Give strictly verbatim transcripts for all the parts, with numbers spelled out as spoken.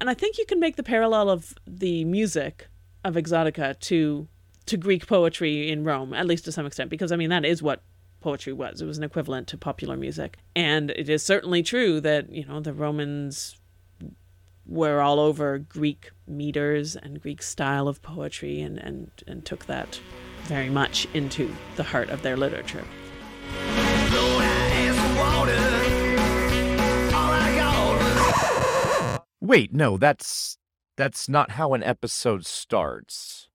And I think you can make the parallel of the music of Exotica to to Greek poetry in Rome, at least to some extent, because, I mean, that is what poetry was. It was an equivalent to popular music. And it is certainly true that, you know, the Romans were all over Greek meters and Greek style of poetry and, and, and took that very much into the heart of their literature. Wait, no, that's that's not how an episode starts.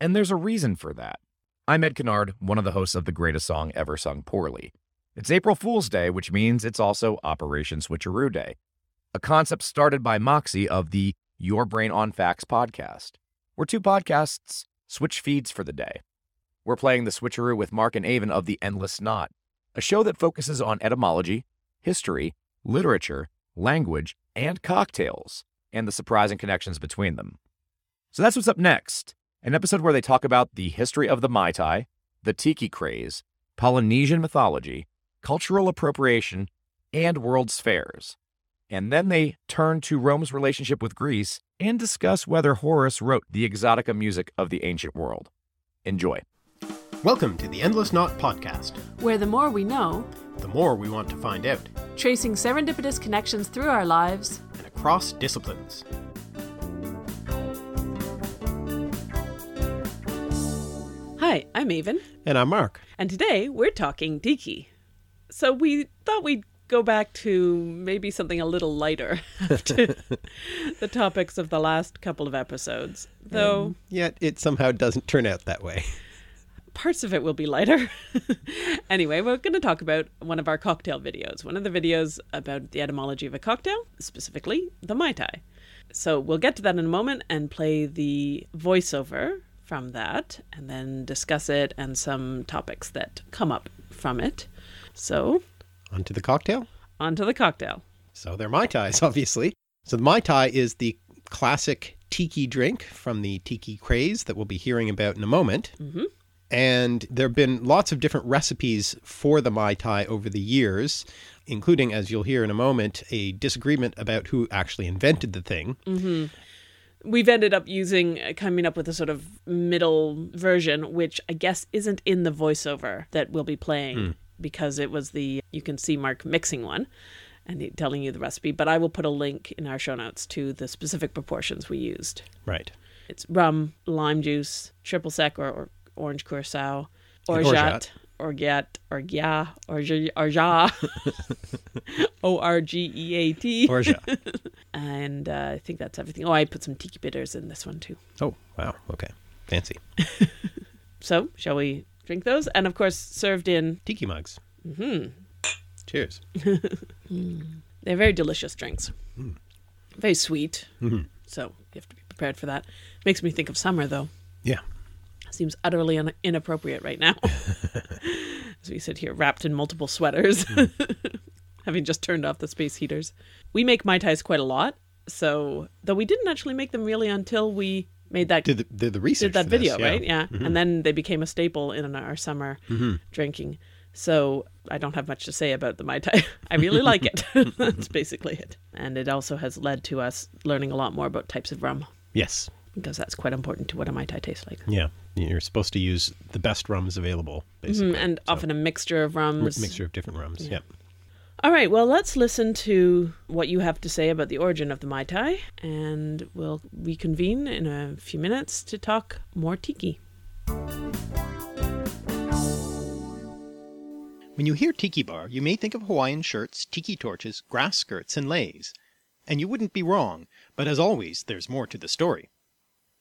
And there's a reason for that. I'm Ed Kennard, one of the hosts of The Greatest Song Ever Sung Poorly. It's April Fool's Day, which means it's also Operation Switcheroo Day, a concept started by Moxie of the Your Brain on Facts podcast, where two podcasts switch feeds for the day. We're playing the switcheroo with Mark and Avon of The Endless Knot, a show that focuses on etymology, history, literature, language, and cocktails, and the surprising connections between them. So that's what's up next, an episode where they talk about the history of the Mai Tai, the tiki craze, Polynesian mythology, cultural appropriation, and world's fairs. And then they turn to Rome's relationship with Greece and discuss whether Horace wrote the Exotica music of the ancient world. Enjoy. Welcome to the Endless Knot Podcast, where the more we know, the more we want to find out, tracing serendipitous connections through our lives and across disciplines. Hi, I'm Avon. And I'm Mark. And today we're talking tiki. So we thought we'd go back to maybe something a little lighter after the topics of the last couple of episodes, though. Um, yet it somehow doesn't turn out that way. Parts of it will be lighter. Anyway, we're going to talk about one of our cocktail videos, one of the videos about the etymology of a cocktail, specifically the Mai Tai. So we'll get to that in a moment and play the voiceover from that and then discuss it and some topics that come up from it. So onto the cocktail? Onto the cocktail. So they're Mai Tais, obviously. So the Mai Tai is the classic tiki drink from the tiki craze that we'll be hearing about in a moment. Mm-hmm. And there have been lots of different recipes for the Mai Tai over the years, including, as you'll hear in a moment, a disagreement about who actually invented the thing. Mm-hmm. We've ended up using, coming up with a sort of middle version, which I guess isn't in the voiceover that we'll be playing. Mm. Because it was the, you can see Mark mixing one and telling you the recipe, but I will put a link in our show notes to the specific proportions we used. Right. It's rum, lime juice, triple sec or, or orange curacao, orgeat, orgeat, orgeat, orgeat, orgeat, O R G E A T. Orgeat. And uh, I think that's everything. Oh, I put some tiki bitters in this one too. Oh, wow. Okay. Fancy. So, shall we drink those, and of course served in tiki mugs. Mm-hmm. Cheers. Mm. They're very delicious drinks. Mm. Very sweet. Mm-hmm. So you have to be prepared for that. Makes me think of summer, though. Yeah. Seems utterly un- inappropriate right now. As we sit here wrapped in multiple sweaters, mm. having just turned off the space heaters. We make Mai Tais quite a lot, so though we didn't actually make them really until we made that did the, did the research did that video this, yeah. right yeah mm-hmm. And then they became a staple in our summer mm-hmm. drinking. So I don't have much to say about the Mai Tai. I really like it. That's basically it. And it also has led to us learning a lot more about types of rum. Yes, because that's quite important to what a Mai Tai tastes like. Yeah, you're supposed to use the best rums available, basically. Mm-hmm. And so often a mixture of rums, mixture of different rums. Yeah. Yep. All right, well, let's listen to what you have to say about the origin of the Mai Tai, and we'll reconvene in a few minutes to talk more tiki. When you hear tiki bar, you may think of Hawaiian shirts, tiki torches, grass skirts, and leis. And you wouldn't be wrong, but as always, there's more to the story.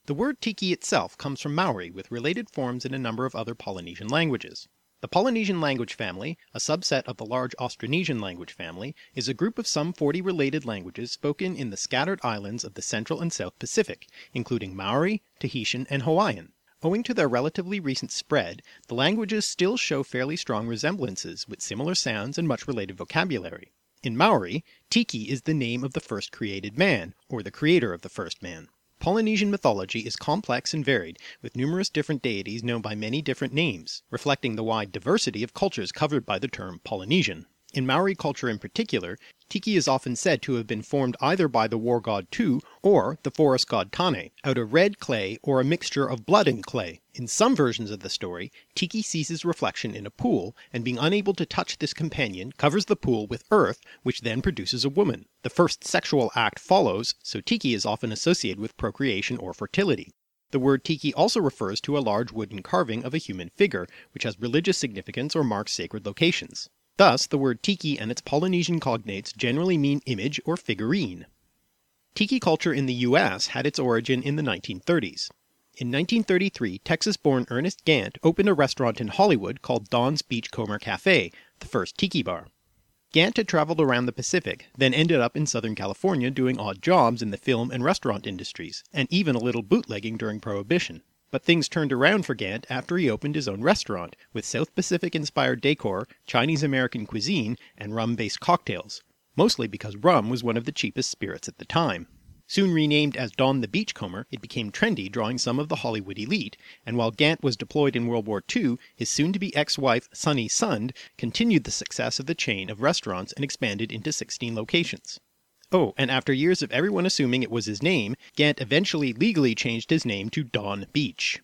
The word tiki itself comes from Maori, with related forms in a number of other Polynesian languages. The Polynesian language family, a subset of the large Austronesian language family, is a group of some forty related languages spoken in the scattered islands of the Central and South Pacific, including Maori, Tahitian, and Hawaiian. Owing to their relatively recent spread, the languages still show fairly strong resemblances with similar sounds and much related vocabulary. In Maori, tiki is the name of the first created man, or the creator of the first man. Polynesian mythology is complex and varied, with numerous different deities known by many different names, reflecting the wide diversity of cultures covered by the term Polynesian. In Maori culture in particular, Tiki is often said to have been formed either by the war god Tu or the forest god Tane, out of red clay or a mixture of blood and clay. In some versions of the story, Tiki sees his reflection in a pool, and being unable to touch this companion, covers the pool with earth, which then produces a woman. The first sexual act follows, so Tiki is often associated with procreation or fertility. The word tiki also refers to a large wooden carving of a human figure, which has religious significance or marks sacred locations. Thus, the word tiki and its Polynesian cognates generally mean image or figurine. Tiki culture in the U S had its origin in the nineteen thirties. In nineteen thirty-three, Texas-born Ernest Gant opened a restaurant in Hollywood called Don's Beachcomber Cafe, the first tiki bar. Gant had traveled around the Pacific, then ended up in Southern California doing odd jobs in the film and restaurant industries, and even a little bootlegging during Prohibition. But things turned around for Gant after he opened his own restaurant, with South Pacific-inspired decor, Chinese-American cuisine, and rum-based cocktails, mostly because rum was one of the cheapest spirits at the time. Soon renamed as Don the Beachcomber, it became trendy, drawing some of the Hollywood elite, and while Gant was deployed in World War Two, his soon-to-be ex-wife, Sunny Sund, continued the success of the chain of restaurants and expanded into sixteen locations. Oh, and after years of everyone assuming it was his name, Gant eventually legally changed his name to Don Beach.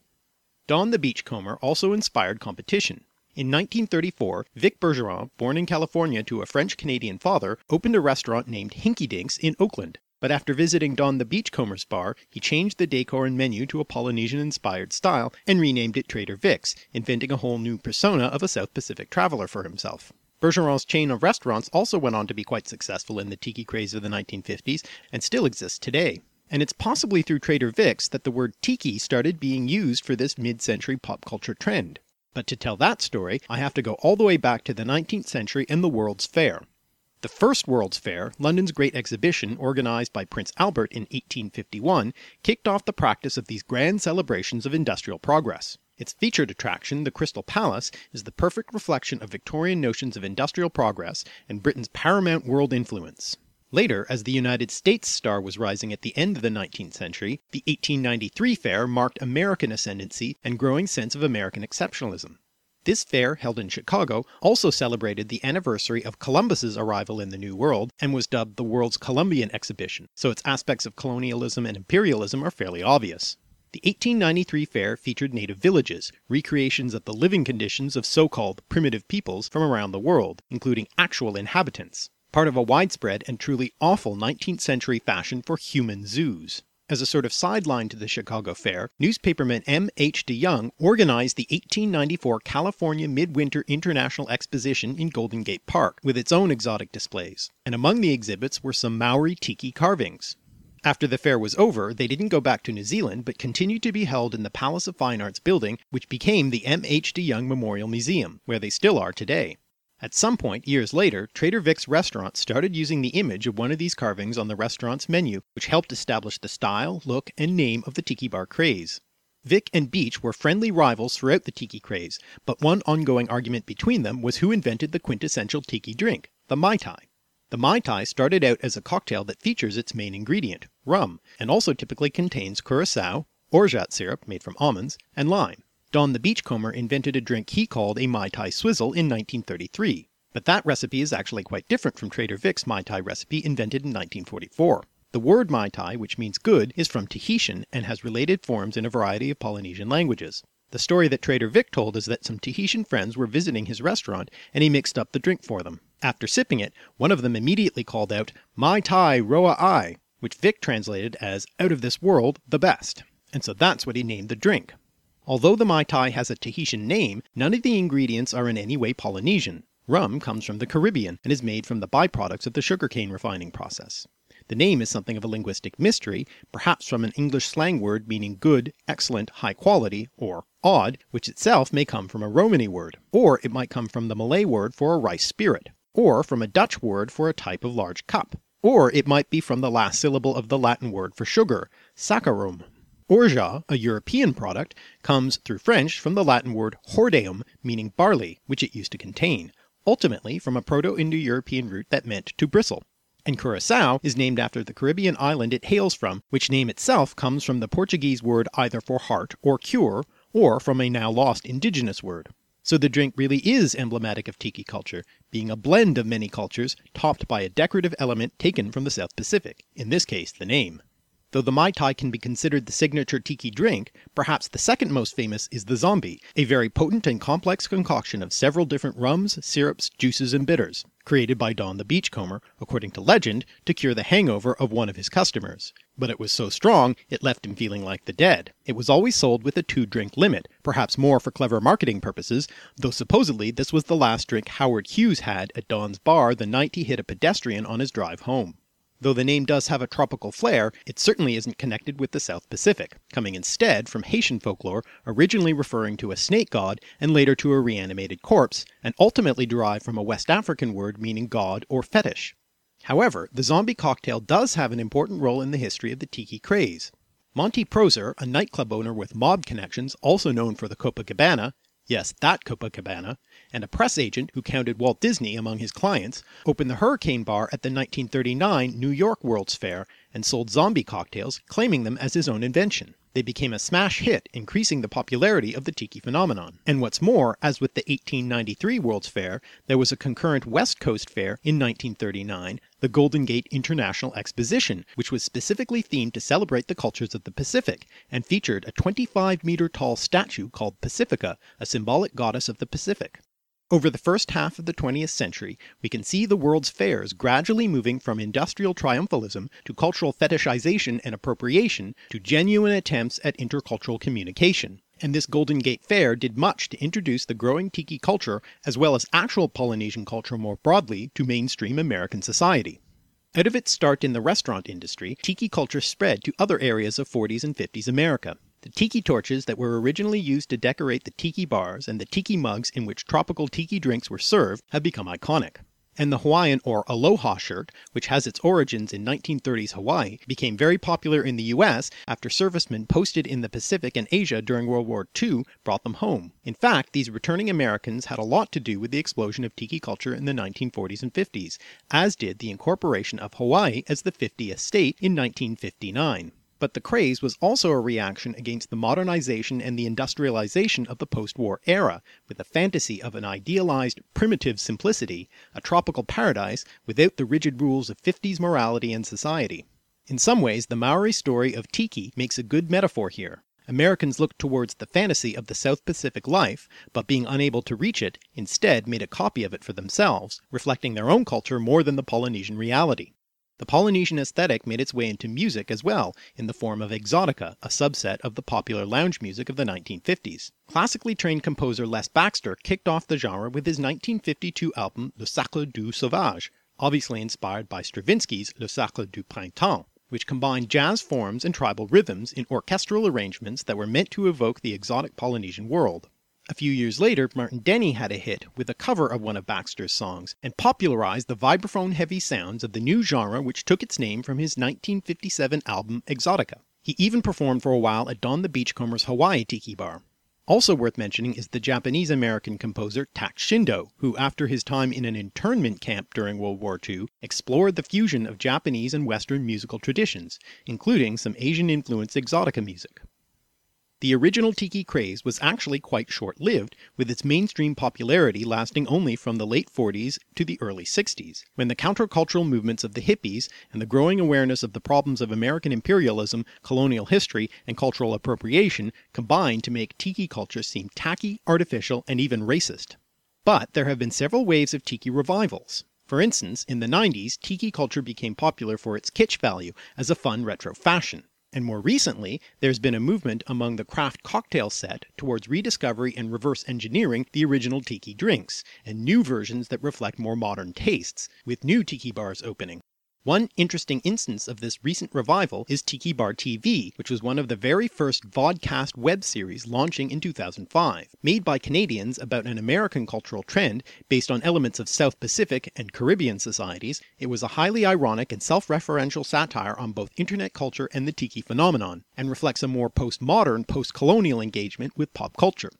Don the Beachcomber also inspired competition. In nineteen thirty-four, Vic Bergeron, born in California to a French-Canadian father, opened a restaurant named Hinky Dinks in Oakland. But after visiting Don the Beachcomber's bar, he changed the decor and menu to a Polynesian-inspired style and renamed it Trader Vic's, inventing a whole new persona of a South Pacific traveler for himself. Bergeron's chain of restaurants also went on to be quite successful in the tiki craze of the nineteen fifties and still exists today. And it's possibly through Trader Vic's that the word tiki started being used for this mid-century pop culture trend. But to tell that story, I have to go all the way back to the nineteenth century and the World's Fair. The first World's Fair, London's Great Exhibition organised by Prince Albert in eighteen fifty-one, kicked off the practice of these grand celebrations of industrial progress. Its featured attraction, the Crystal Palace, is the perfect reflection of Victorian notions of industrial progress and Britain's paramount world influence. Later, as the United States star was rising at the end of the nineteenth century, the eighteen ninety-three fair marked American ascendancy and growing sense of American exceptionalism. This fair, held in Chicago, also celebrated the anniversary of Columbus's arrival in the New World and was dubbed the World's Columbian Exhibition, so its aspects of colonialism and imperialism are fairly obvious. The eighteen ninety-three fair featured native villages, recreations of the living conditions of so-called primitive peoples from around the world, including actual inhabitants, part of a widespread and truly awful nineteenth century fashion for human zoos. As a sort of sideline to the Chicago Fair, newspaperman M H DeYoung organized the eighteen ninety-four California Midwinter International Exposition in Golden Gate Park with its own exotic displays, and among the exhibits were some Maori tiki carvings. After the fair was over, they didn't go back to New Zealand but continued to be held in the Palace of Fine Arts building, which became the M H DeYoung Memorial Museum, where they still are today. At some point, years later, Trader Vic's restaurant started using the image of one of these carvings on the restaurant's menu, which helped establish the style, look, and name of the tiki bar craze. Vic and Beach were friendly rivals throughout the tiki craze, but one ongoing argument between them was who invented the quintessential tiki drink, the Mai Tai. The Mai Tai started out as a cocktail that features its main ingredient, rum, and also typically contains curacao, orgeat syrup made from almonds, and lime. Don the Beachcomber invented a drink he called a Mai Tai Swizzle in nineteen thirty-three, but that recipe is actually quite different from Trader Vic's Mai Tai recipe invented in nineteen forty-four. The word Mai Tai, which means good, is from Tahitian and has related forms in a variety of Polynesian languages. The story that Trader Vic told is that some Tahitian friends were visiting his restaurant and he mixed up the drink for them. After sipping it, one of them immediately called out, "Mai Tai Roa Ai," which Vic translated as, "out of this world, the best." And so that's what he named the drink. Although the Mai Tai has a Tahitian name, none of the ingredients are in any way Polynesian. Rum comes from the Caribbean and is made from the byproducts of the sugarcane refining process. The name is something of a linguistic mystery, perhaps from an English slang word meaning good, excellent, high quality, or odd, which itself may come from a Romany word, or it might come from the Malay word for a rice spirit, or from a Dutch word for a type of large cup, or it might be from the last syllable of the Latin word for sugar, saccharum. Orgeat, a European product, comes through French from the Latin word hordeum, meaning barley, which it used to contain, ultimately from a Proto-Indo-European root that meant to bristle. And Curaçao is named after the Caribbean island it hails from, which name itself comes from the Portuguese word either for heart or cure, or from a now lost indigenous word. So the drink really is emblematic of tiki culture, being a blend of many cultures, topped by a decorative element taken from the South Pacific, in this case the name. Though the Mai Tai can be considered the signature tiki drink, perhaps the second most famous is the Zombie, a very potent and complex concoction of several different rums, syrups, juices and bitters, created by Don the Beachcomber, according to legend, to cure the hangover of one of his customers. But it was so strong, it left him feeling like the dead. It was always sold with a two-drink limit, perhaps more for clever marketing purposes, though supposedly this was the last drink Howard Hughes had at Don's bar the night he hit a pedestrian on his drive home. Though the name does have a tropical flair, it certainly isn't connected with the South Pacific, coming instead from Haitian folklore originally referring to a snake god and later to a reanimated corpse, and ultimately derived from a West African word meaning god or fetish. However, the Zombie cocktail does have an important role in the history of the tiki craze. Monty Proser, a nightclub owner with mob connections, also known for the Copacabana, yes, that Copacabana, and a press agent who counted Walt Disney among his clients, opened the Hurricane Bar at the nineteen thirty-nine New York World's Fair and sold Zombie cocktails, claiming them as his own invention. They became a smash hit, increasing the popularity of the tiki phenomenon. And what's more, as with the eighteen ninety-three World's Fair, there was a concurrent West Coast fair in nineteen thirty-nine, the Golden Gate International Exposition, which was specifically themed to celebrate the cultures of the Pacific, and featured a twenty-five meter tall statue called Pacifica, a symbolic goddess of the Pacific. Over the first half of the twentieth century, we can see the world's fairs gradually moving from industrial triumphalism to cultural fetishization and appropriation to genuine attempts at intercultural communication. And this Golden Gate Fair did much to introduce the growing tiki culture, as well as actual Polynesian culture more broadly, to mainstream American society. Out of its start in the restaurant industry, tiki culture spread to other areas of forties and fifties America. The tiki torches that were originally used to decorate the tiki bars and the tiki mugs in which tropical tiki drinks were served have become iconic. And the Hawaiian or Aloha shirt, which has its origins in nineteen thirties Hawaii, became very popular in the U S after servicemen posted in the Pacific and Asia during World War Two brought them home. In fact, these returning Americans had a lot to do with the explosion of tiki culture in the nineteen forties and fifties, as did the incorporation of Hawaii as the fiftieth state in nineteen fifty-nine. But the craze was also a reaction against the modernization and the industrialization of the post-war era, with the fantasy of an idealized, primitive simplicity, a tropical paradise without the rigid rules of fifties morality and society. In some ways, the Maori story of tiki makes a good metaphor here. Americans looked towards the fantasy of the South Pacific life, but being unable to reach it, instead made a copy of it for themselves, reflecting their own culture more than the Polynesian reality. The Polynesian aesthetic made its way into music as well, in the form of exotica, a subset of the popular lounge music of the nineteen fifties. Classically trained composer Les Baxter kicked off the genre with his nineteen fifty-two album Le Sacre du Sauvage, obviously inspired by Stravinsky's Le Sacre du Printemps, which combined jazz forms and tribal rhythms in orchestral arrangements that were meant to evoke the exotic Polynesian world. A few years later, Martin Denny had a hit with a cover of one of Baxter's songs and popularized the vibraphone-heavy sounds of the new genre, which took its name from his nineteen fifty-seven album Exotica. He even performed for a while at Don the Beachcomber's Hawaii Tiki Bar. Also worth mentioning is the Japanese-American composer Tak Shindo, who after his time in an internment camp during World War Two, explored the fusion of Japanese and Western musical traditions, including some Asian-influenced exotica music. The original tiki craze was actually quite short-lived, with its mainstream popularity lasting only from the late forties to the early sixties, when the countercultural movements of the hippies and the growing awareness of the problems of American imperialism, colonial history, and cultural appropriation combined to make tiki culture seem tacky, artificial, and even racist. But there have been several waves of tiki revivals. For instance, in the nineties, tiki culture became popular for its kitsch value as a fun retro fashion. And more recently, there's been a movement among the craft cocktail set towards rediscovery and reverse engineering the original tiki drinks, and new versions that reflect more modern tastes, with new tiki bars opening. One interesting instance of this recent revival is Tiki Bar T V, which was one of the very first vodcast web series launching in two thousand five, made by Canadians about an American cultural trend based on elements of South Pacific and Caribbean societies. It was a highly ironic and self-referential satire on both internet culture and the tiki phenomenon, and reflects a more postmodern, post-colonial engagement with pop culture.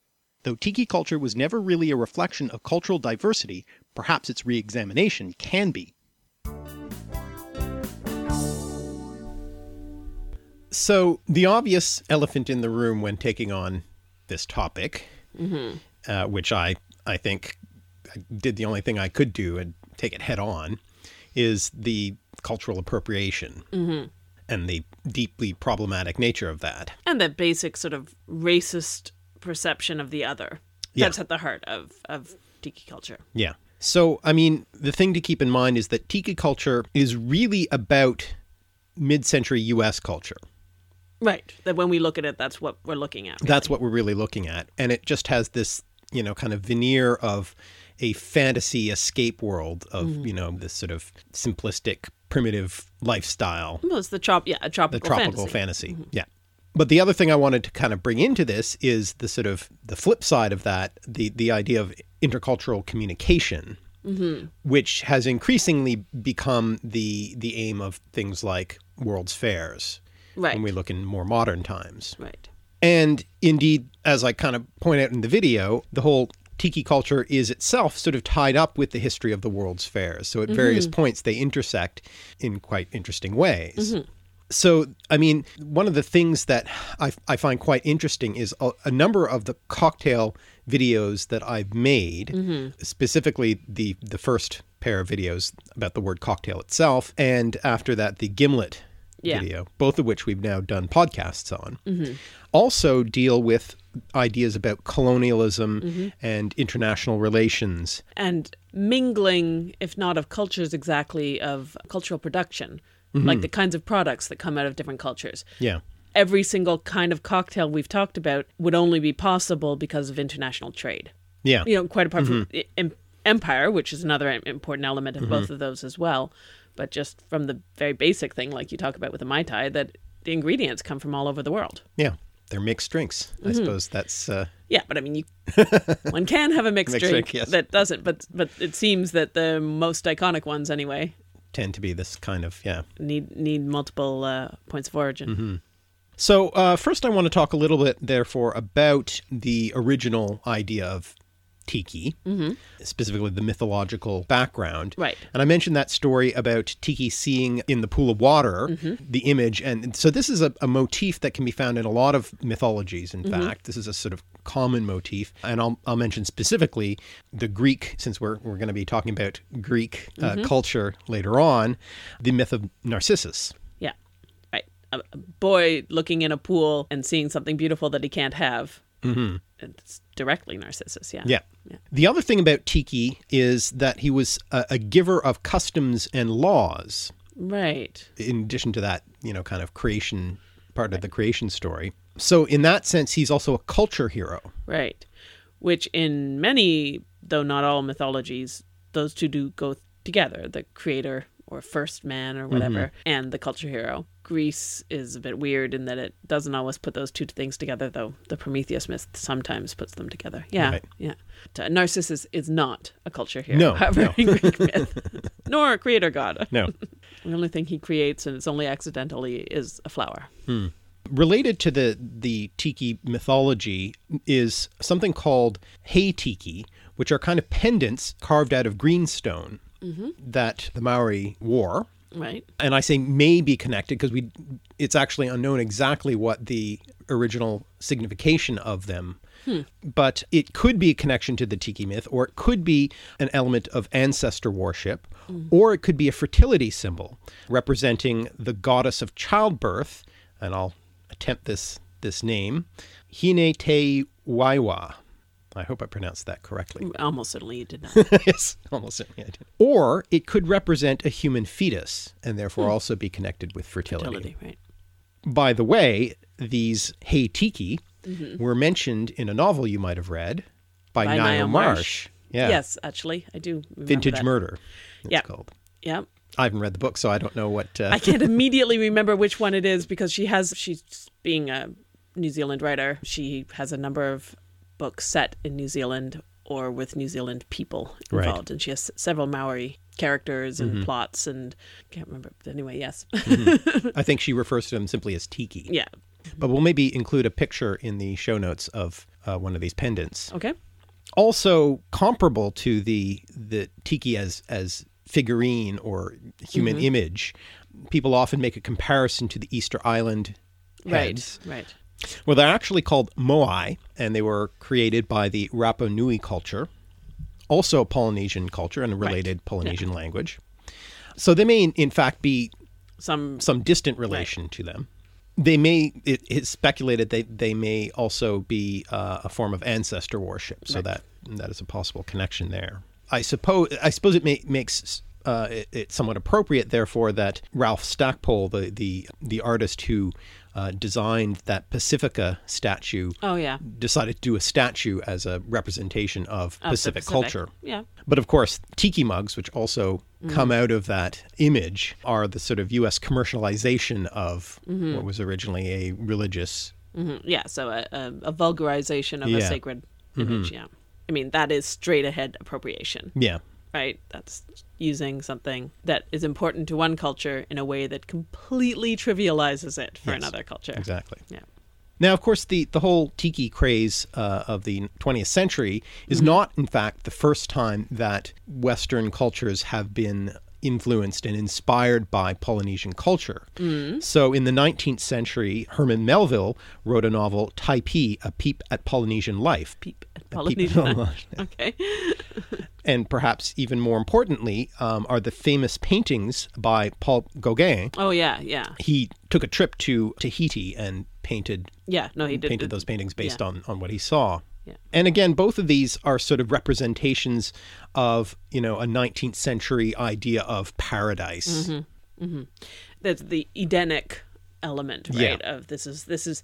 Though tiki culture was never really a reflection of cultural diversity, perhaps its re-examination can be. So the obvious elephant in the room when taking on this topic mm-hmm. uh, which I, I think I did the only thing I could do and take it head on, is the cultural appropriation mm-hmm. and the deeply problematic nature of that. And the basic sort of racist perception of the other. Yeah. That's at the heart of, of tiki culture. Yeah. So, I mean, the thing to keep in mind is that tiki culture is really about mid-century U S culture. Right. That when we look at it, that's what we're looking at. Really. That's what we're really looking at. And it just has this, you know, kind of veneer of a fantasy escape world of, mm-hmm. you know, this sort of simplistic, primitive lifestyle. Well, it's the, trop- yeah, a tropical, the tropical fantasy. fantasy. Mm-hmm. Yeah. But the other thing I wanted to kind of bring into this is the sort of the flip side of that, the, the idea of intercultural communication, mm-hmm. which has increasingly become the the aim of things like World's Fairs right. when we look in more modern times. Right. And indeed, as I kind of point out in the video, the whole tiki culture is itself sort of tied up with the history of the World's Fairs. So at mm-hmm. various points, they intersect in quite interesting ways. Mm-hmm. So, I mean, one of the things that I, I find quite interesting is a, a number of the cocktail videos that I've made, mm-hmm. specifically the, the first pair of videos about the word cocktail itself, and after that, the gimlet yeah. video, both of which we've now done podcasts on, mm-hmm. also deal with ideas about colonialism mm-hmm. and international relations. And mingling, if not of cultures exactly, of cultural production. Mm-hmm. Like the kinds of products that come out of different cultures. Yeah. Every single kind of cocktail we've talked about would only be possible because of international trade. Yeah. You know, quite apart mm-hmm. from em- empire, which is another important element of mm-hmm. both of those as well. But just from the very basic thing, like you talk about with the Mai Tai, that the ingredients come from all over the world. Yeah. They're mixed drinks. Mm-hmm. I suppose that's... Uh... Yeah, but I mean, you, one can have a mixed, mixed drink, drink yes. that doesn't, but but it seems that the most iconic ones anyway... tend to be this kind of, yeah. Need need multiple uh, points of origin. Mm-hmm. So uh, first I want to talk a little bit, therefore, about the original idea of tiki, mm-hmm. specifically the mythological background. Right. And I mentioned that story about tiki seeing in the pool of water mm-hmm. the image. And so this is a, a motif that can be found in a lot of mythologies, in mm-hmm. fact. This is a sort of common motif. And I'll, I'll mention specifically the Greek, since we're, we're going to be talking about Greek uh, mm-hmm. culture later on, the myth of Narcissus. Yeah. Right. A, a boy looking in a pool and seeing something beautiful that he can't have. Mm-hmm. It's directly Narcissus, yeah. yeah. Yeah. The other thing about Tiki is that he was a, a giver of customs and laws. Right. In addition to that, you know, kind of creation, part right. of the creation story. So in that sense, he's also a culture hero. Right. Which in many, though not all mythologies, those two do go together, the creator or first man or whatever, mm-hmm. and the culture hero. Greece is a bit weird in that it doesn't always put those two things together, though the Prometheus myth sometimes puts them together. Yeah, right. yeah. Narcissus is not a culture hero, no, however, no. in Greek myth, nor a creator god. No. The only thing he creates, and it's only accidentally, is a flower. Hmm. Related to the, the tiki mythology is something called hei tiki, which are kind of pendants carved out of green stone mm-hmm. that the Maori wore. Right. And I say may be connected because we it's actually unknown exactly what the original signification of them. Hmm. But it could be a connection to the tiki myth, or it could be an element of ancestor worship, mm. or it could be a fertility symbol representing the goddess of childbirth. And I'll attempt this this name, Hine Te Waiwa. I hope I pronounced that correctly. Almost certainly you did not. Yes, almost certainly I did. Or it could represent a human fetus and therefore mm. also be connected with fertility. Fertility, right. By the way, these hei tiki mm-hmm. were mentioned in a novel you might have read by, by Niall Marsh. Marsh. Yeah. Yes, actually, I do remember Vintage that. Murder, it's yeah. called. Yeah. I haven't read the book, so I don't know what... Uh... I can't immediately remember which one it is because she has, she's being a New Zealand writer, she has a number of books set in New Zealand or with New Zealand people involved. Right. And she has several Maori characters and mm-hmm. plots and I can't remember. But anyway, yes. mm-hmm. I think she refers to them simply as tiki. Yeah. But we'll maybe include a picture in the show notes of uh, one of these pendants. Okay. Also comparable to the the tiki as, as figurine or human mm-hmm. image, people often make a comparison to the Easter Island heads. Right, right. Well, they're actually called moai, and they were created by the Rapa Nui culture, also a Polynesian culture and a related right. Polynesian yeah. language. So they may, in fact, be some some distant relation right. to them. They may, it is speculated, they, they may also be uh, a form of ancestor worship. So right. that that is a possible connection there. I suppose I suppose it may, makes uh, it, it somewhat appropriate, therefore, that Ralph Stackpole, the the, the artist who uh, designed that Pacifica statue, oh, yeah. decided to do a statue as a representation of, of Pacific, Pacific culture. Yeah. But of course, tiki mugs, which also Mm-hmm. come out of that image, are the sort of U S commercialization of mm-hmm. what was originally a religious... Mm-hmm. Yeah, so a, a, a vulgarization of yeah. a sacred image, mm-hmm. yeah. I mean, that is straight-ahead appropriation. Yeah. Right? That's using something that is important to one culture in a way that completely trivializes it for yes, another culture. Exactly. Yeah. Now, of course, the, the whole tiki craze uh, of the twentieth century is mm-hmm. not, in fact, the first time that Western cultures have been influenced and inspired by Polynesian culture. Mm-hmm. So in the nineteenth century, Herman Melville wrote a novel, Taipi, A Peep at Polynesian Life. Peep at Polynesian peep. Life. Okay. And perhaps even more importantly um, are the famous paintings by Paul Gauguin. Oh, yeah, yeah. He took a trip to Tahiti and painted yeah, no, he did, painted did, those paintings based yeah. on, on what he saw. Yeah. And again, both of these are sort of representations of, you know, a nineteenth century idea of paradise. Mm-hmm. Mm-hmm. That's the Edenic element, right? Yeah. Of this is this is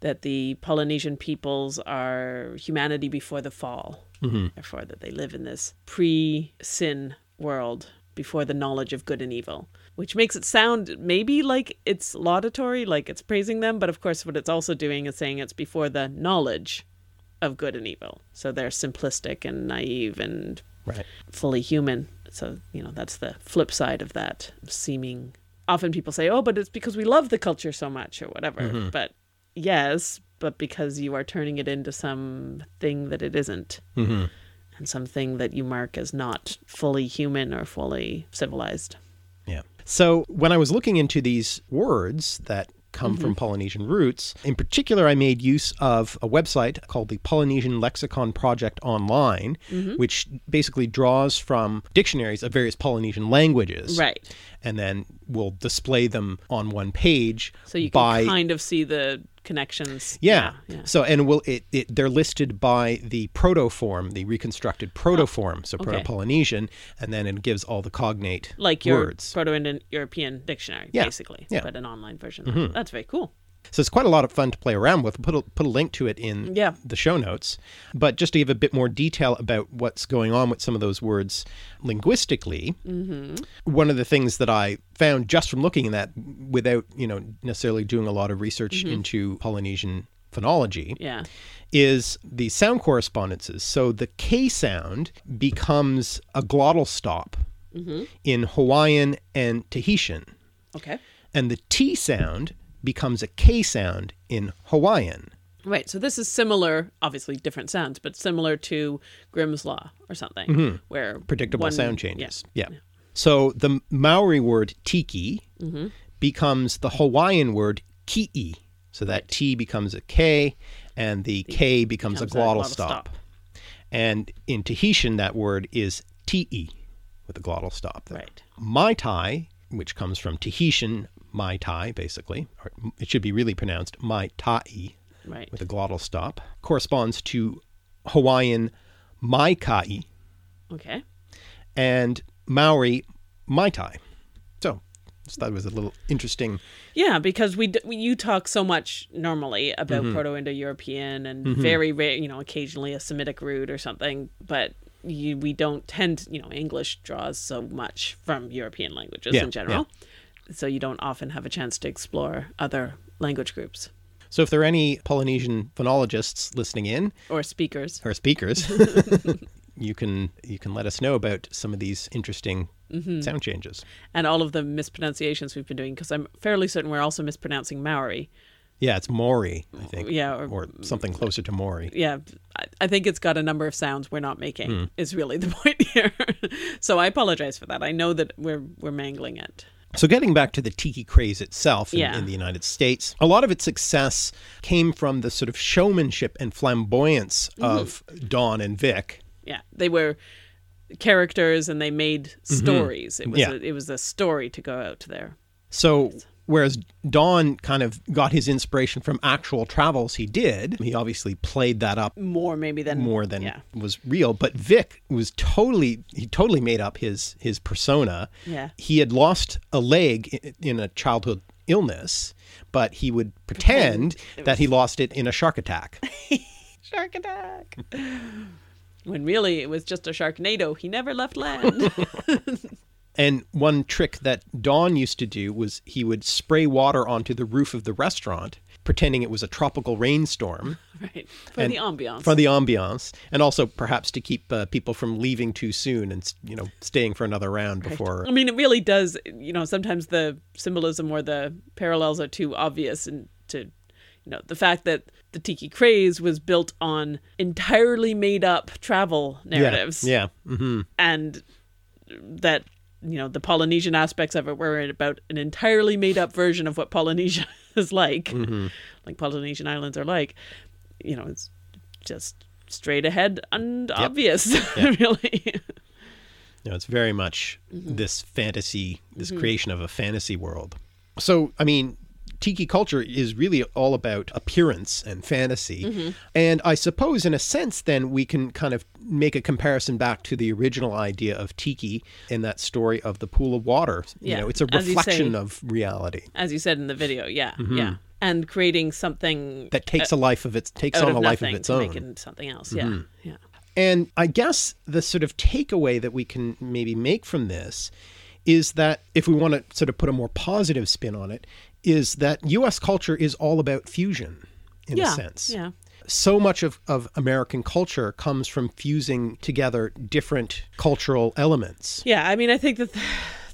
that the Polynesian peoples are humanity before the fall. Mm-hmm. Therefore, that they live in this pre-sin world before the knowledge of good and evil, which makes it sound maybe like it's laudatory, like it's praising them. But of course, what it's also doing is saying it's before the knowledge of good and evil. So they're simplistic and naive and right. fully human. So, you know, that's the flip side of that seeming. Often people say, oh, but it's because we love the culture so much or whatever. Mm-hmm. But yes, but because you are turning it into something that it isn't. Mm-hmm. And something that you mark as not fully human or fully civilized. Yeah. So when I was looking into these words that come mm-hmm. from Polynesian roots, in particular, I made use of a website called the Polynesian Lexicon Project Online, mm-hmm. which basically draws from dictionaries of various Polynesian languages. Right. And then we'll display them on one page. So you can by... kind of see the connections. Yeah. yeah, yeah. So, and we'll, it, it, they're listed by the protoform, the reconstructed protoform, oh, so okay. Proto-Polynesian, and then it gives all the cognate like your words. Proto-Indo-European dictionary, yeah. basically, yeah. but an online version. Mm-hmm. That's very cool. So it's quite a lot of fun to play around with. Put a, put a link to it in yeah. the show notes. But just to give a bit more detail about what's going on with some of those words linguistically, mm-hmm. one of the things that I found just from looking at that without, you know, necessarily doing a lot of research mm-hmm. into Polynesian phonology yeah. is the sound correspondences. So the K sound becomes a glottal stop mm-hmm. in Hawaiian and Tahitian. Okay. And the T sound becomes a K sound in Hawaiian. Right. So this is similar, obviously different sounds, but similar to Grimm's Law or something. Mm-hmm. Where predictable one, sound changes. Yeah. yeah. So the Maori word tiki mm-hmm. becomes the Hawaiian word ki'i. So that right. T becomes a K and the, the K becomes, becomes a glottal, glottal stop. stop. And in Tahitian, that word is ti'i with a glottal stop. There. Right. Mai Tai, which comes from Tahitian Mai Tai, basically, or it should be really pronounced Mai Ta'i, right. with a glottal stop, corresponds to Hawaiian Mai Ka'i, okay, and Maori Mai Tai. So, just thought it was a little interesting. Yeah, because we, d- we you talk so much normally about mm-hmm. Proto-Indo-European and mm-hmm. very rare, you know, occasionally a Semitic root or something, but. You, we don't tend to, you know, English draws so much from European languages yeah, in general. Yeah. So you don't often have a chance to explore other language groups. So if there are any Polynesian phonologists listening in. Or speakers. Or speakers. you can you can let us know about some of these interesting mm-hmm. sound changes. And all of the mispronunciations we've been doing, because I'm fairly certain we're also mispronouncing Maori. Yeah, it's Maori, I think. Yeah, or, or something closer to Maori. Yeah, I, I think it's got a number of sounds we're not making. Mm. Is really the point here. So I apologize for that. I know that we're we're mangling it. So getting back to the tiki craze itself in, yeah. in the United States, a lot of its success came from the sort of showmanship and flamboyance mm-hmm. of Don and Vic. Yeah, they were characters and they made stories. Mm-hmm. It was yeah. a, it was a story to go out there. So whereas Don kind of got his inspiration from actual travels he did, he obviously played that up more maybe than more than yeah. was real. But Vic was totally he totally made up his his persona. Yeah, he had lost a leg in a childhood illness, but he would pretend, pretend that was... he lost it in a shark attack. Shark attack. When really it was just a sharknado. He never left land. And one trick that Don used to do was he would spray water onto the roof of the restaurant, pretending it was a tropical rainstorm. Right. For and the ambiance. For the ambiance. And also perhaps to keep uh, people from leaving too soon and, you know, staying for another round right. before. I mean, it really does, you know, sometimes the symbolism or the parallels are too obvious and to... You know, the fact that the tiki craze was built on entirely made up travel narratives. Yeah. yeah. Mm-hmm. And that, you know, the Polynesian aspects of it were about an entirely made up version of what Polynesia is like, mm-hmm. like Polynesian islands are like. You know, it's just straight ahead and yep. obvious, yep. really. No, it's very much mm-hmm. this fantasy, this mm-hmm. creation of a fantasy world. So, I mean, tiki culture is really all about appearance and fantasy. Mm-hmm. And I suppose in a sense, then we can kind of make a comparison back to the original idea of tiki in that story of the pool of water. Yeah. You know, it's a reflection say, of reality. As you said in the video. Yeah. Mm-hmm. Yeah. And creating something that takes a, a life of its, takes on a life of its to own. Make it something else. Mm-hmm. Yeah. Yeah. And I guess the sort of takeaway that we can maybe make from this is that if we want to sort of put a more positive spin on it, is that U S culture is all about fusion, in yeah, a sense. Yeah. So much of, of American culture comes from fusing together different cultural elements. Yeah, I mean, I think that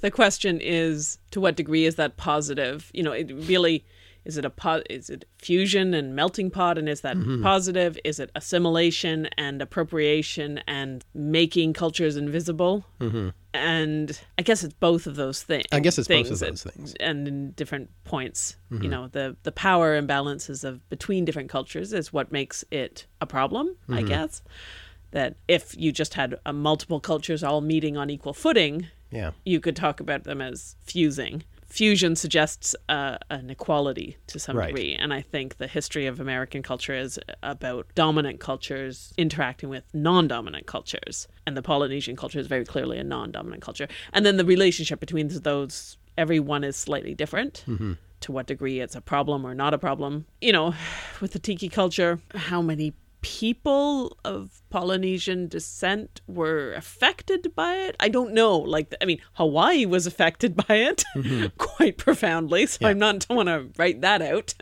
the question is, to what degree is that positive? You know, it really, is it a po- is it fusion and melting pot, and is that mm-hmm. positive? Is it assimilation and appropriation and making cultures invisible? Mm-hmm. And I guess it's both of those things. I guess it's things both of those and, things. And in different points, mm-hmm. you know, the, the power imbalances of between different cultures is what makes it a problem, mm-hmm. I guess. That if you just had a multiple cultures all meeting on equal footing, yeah. you could talk about them as fusing. Fusion suggests uh, an equality to some right. degree. And I think the history of American culture is about dominant cultures interacting with non-dominant cultures. And the Polynesian culture is very clearly a non-dominant culture. And then the relationship between those, everyone is slightly different. Mm-hmm. To what degree it's a problem or not a problem. You know, with the tiki culture, how many people of Polynesian descent were affected by it? I don't know. Like, I mean, Hawaii was affected by it mm-hmm. quite profoundly. So yeah. I'm not don't want to write that out.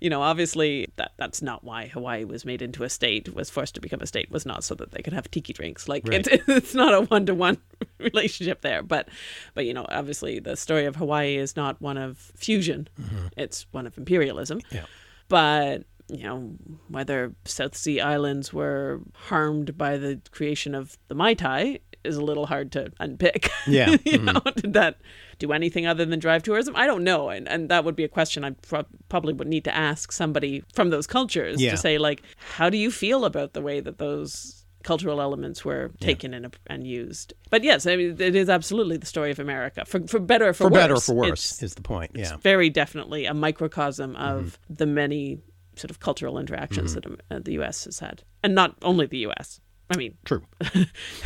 You know, obviously that that's not why Hawaii was made into a state, was forced to become a state, was not so that they could have tiki drinks. Like right. it, it's not a one-to-one relationship there. But, but you know, obviously the story of Hawaii is not one of fusion. Mm-hmm. It's one of imperialism. Yeah. But you know, whether South Sea Islands were harmed by the creation of the Mai Tai is a little hard to unpick. Yeah. you mm-hmm. know, did that do anything other than drive tourism? I don't know. And and that would be a question I pro- probably would need to ask somebody from those cultures yeah. to say, like, how do you feel about the way that those cultural elements were taken yeah. and, and used? But yes, I mean, it is absolutely the story of America, for, for better or for, for worse. For better or for worse it's, is the point, yeah. It's very definitely a microcosm of mm-hmm. the many sort of cultural interactions mm-hmm. that the U S has had. And not only the U S. I mean, true.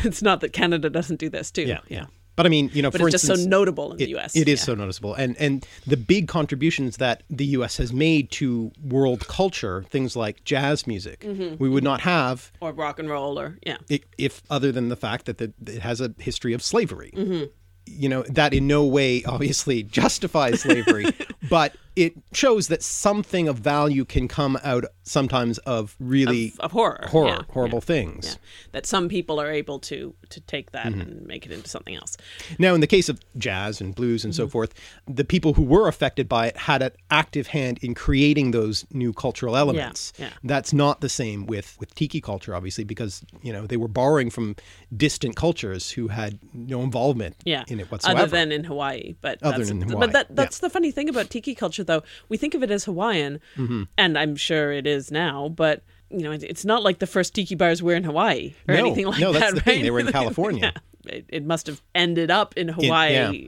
It's not that Canada doesn't do this too. Yeah, yeah. yeah. But I mean, you know, but for it's instance, just so notable in it, the U S. It is yeah. so noticeable. And and the big contributions that the U S has made to world culture, things like jazz music, mm-hmm. we would not have. Or rock and roll or, yeah. If, if other than the fact that the, it has a history of slavery. Mm-hmm. You know, that in no way obviously justifies slavery, but it shows that something of value can come out sometimes of really of, of horror, horror, yeah, horrible yeah, things. Yeah. That some people are able to to take that mm-hmm. and make it into something else. Now, in the case of jazz and blues and mm-hmm. so forth, the people who were affected by it had an active hand in creating those new cultural elements. Yeah, yeah. That's not the same with, with tiki culture, obviously, because you know they were borrowing from distant cultures who had no involvement yeah. in it whatsoever. Other than in Hawaii. But Other that's, than in Hawaii. But that, that's yeah. the funny thing about tiki culture, though. We think of it as Hawaiian, mm-hmm. and I'm sure it is now, but you know, it's not like the first tiki bars were in Hawaii or no, anything like that. No, that's that, the right? thing. They were in California. Yeah. It, it must have ended up in Hawaii in, yeah.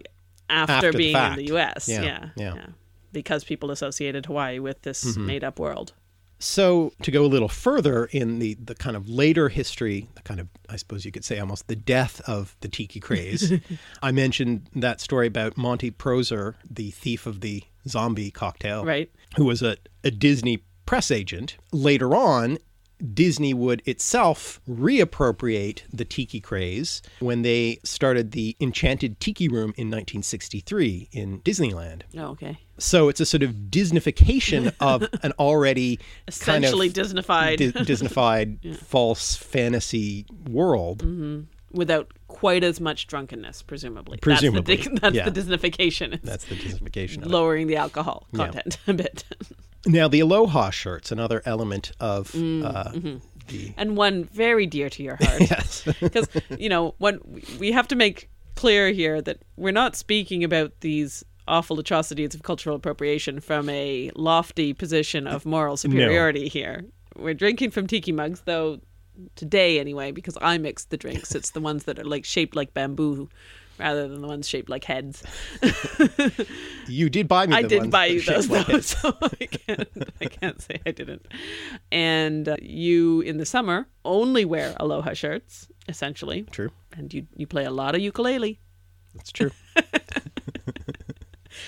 after, after being the in the U S. Yeah. Yeah. Yeah. yeah, because people associated Hawaii with this mm-hmm. made-up world. So to go a little further in the, the kind of later history, the kind of, I suppose you could say almost the death of the tiki craze, I mentioned that story about Monty Proser, the thief of the zombie cocktail, right? Who was a, a Disney press agent. Later on, Disney would itself reappropriate the tiki craze when they started the Enchanted Tiki Room in nineteen sixty-three in Disneyland. Oh, okay. So it's a sort of Disneyfication of an already essentially kind of Disneyfied, di- Disneyfied yeah. false fantasy world. Mm-hmm. Without quite as much drunkenness, presumably. Presumably. That's the, that's yeah. the Disneyfication. That's the Disneyfication. Lowering the alcohol content yeah. a bit. Now, the Aloha shirt's another element of mm, uh, mm-hmm. the... And one very dear to your heart. Yes. Because, you know, when, we have to make clear here that we're not speaking about these awful atrocities of cultural appropriation from a lofty position of moral superiority no. here. We're drinking from tiki mugs, though... Today, anyway, because I mix the drinks. It's the ones that are like shaped like bamboo rather than the ones shaped like heads. You did buy me I the did ones buy you those, like though, so I can't, I can't say I didn't. And uh, you, in the summer, only wear Aloha shirts, essentially. True. And you, you play a lot of ukulele. That's true.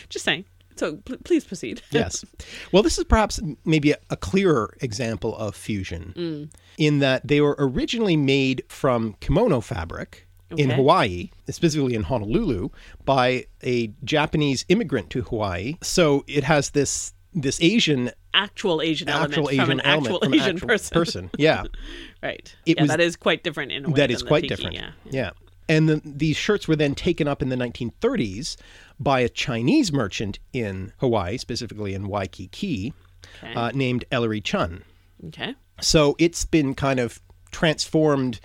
Just saying. So pl- please proceed. Yes. Well, this is perhaps maybe a, a clearer example of fusion mm. in that they were originally made from kimono fabric okay. in Hawaii, specifically in Honolulu, by a Japanese immigrant to Hawaii. So it has this this Asian... Actual Asian actual element Asian from an element actual from Asian actual person. person. Yeah. Right. It yeah, was, that is quite different in a way. That is quite tiki, different. Yeah. yeah. yeah. And the, these shirts were then taken up in the nineteen thirties by a Chinese merchant in Hawaii, specifically in Waikiki, okay. uh, named Ellery Chun. Okay. So it's been kind of transformed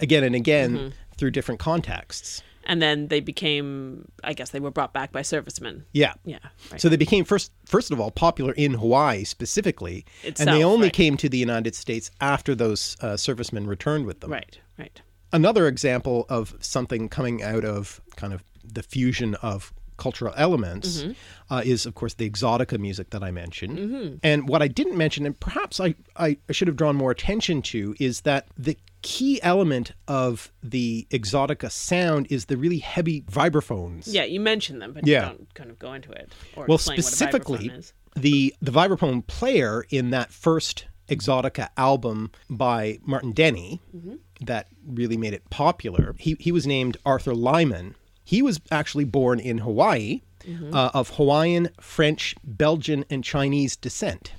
again and again mm-hmm. through different contexts. And then they became, I guess they were brought back by servicemen. Yeah. Yeah. Right. So they became, first first of all, popular in Hawaii specifically. Itself, and they only right. came to the United States after those uh, servicemen returned with them. Right, right. Another example of something coming out of kind of the fusion of cultural elements mm-hmm. uh, is, of course, the Exotica music that I mentioned. Mm-hmm. And what I didn't mention, and perhaps I, I should have drawn more attention to, is that the key element of the Exotica sound is the really heavy vibraphones. Yeah, you mentioned them, but yeah. you don't kind of go into it or well, explain specifically, what a vibraphone is. The, the vibraphone player in that first Exotica album by Martin Denny mm-hmm. that really made it popular. He he was named Arthur Lyman. He was actually born in Hawaii mm-hmm. uh, of Hawaiian, French, Belgian, and Chinese descent.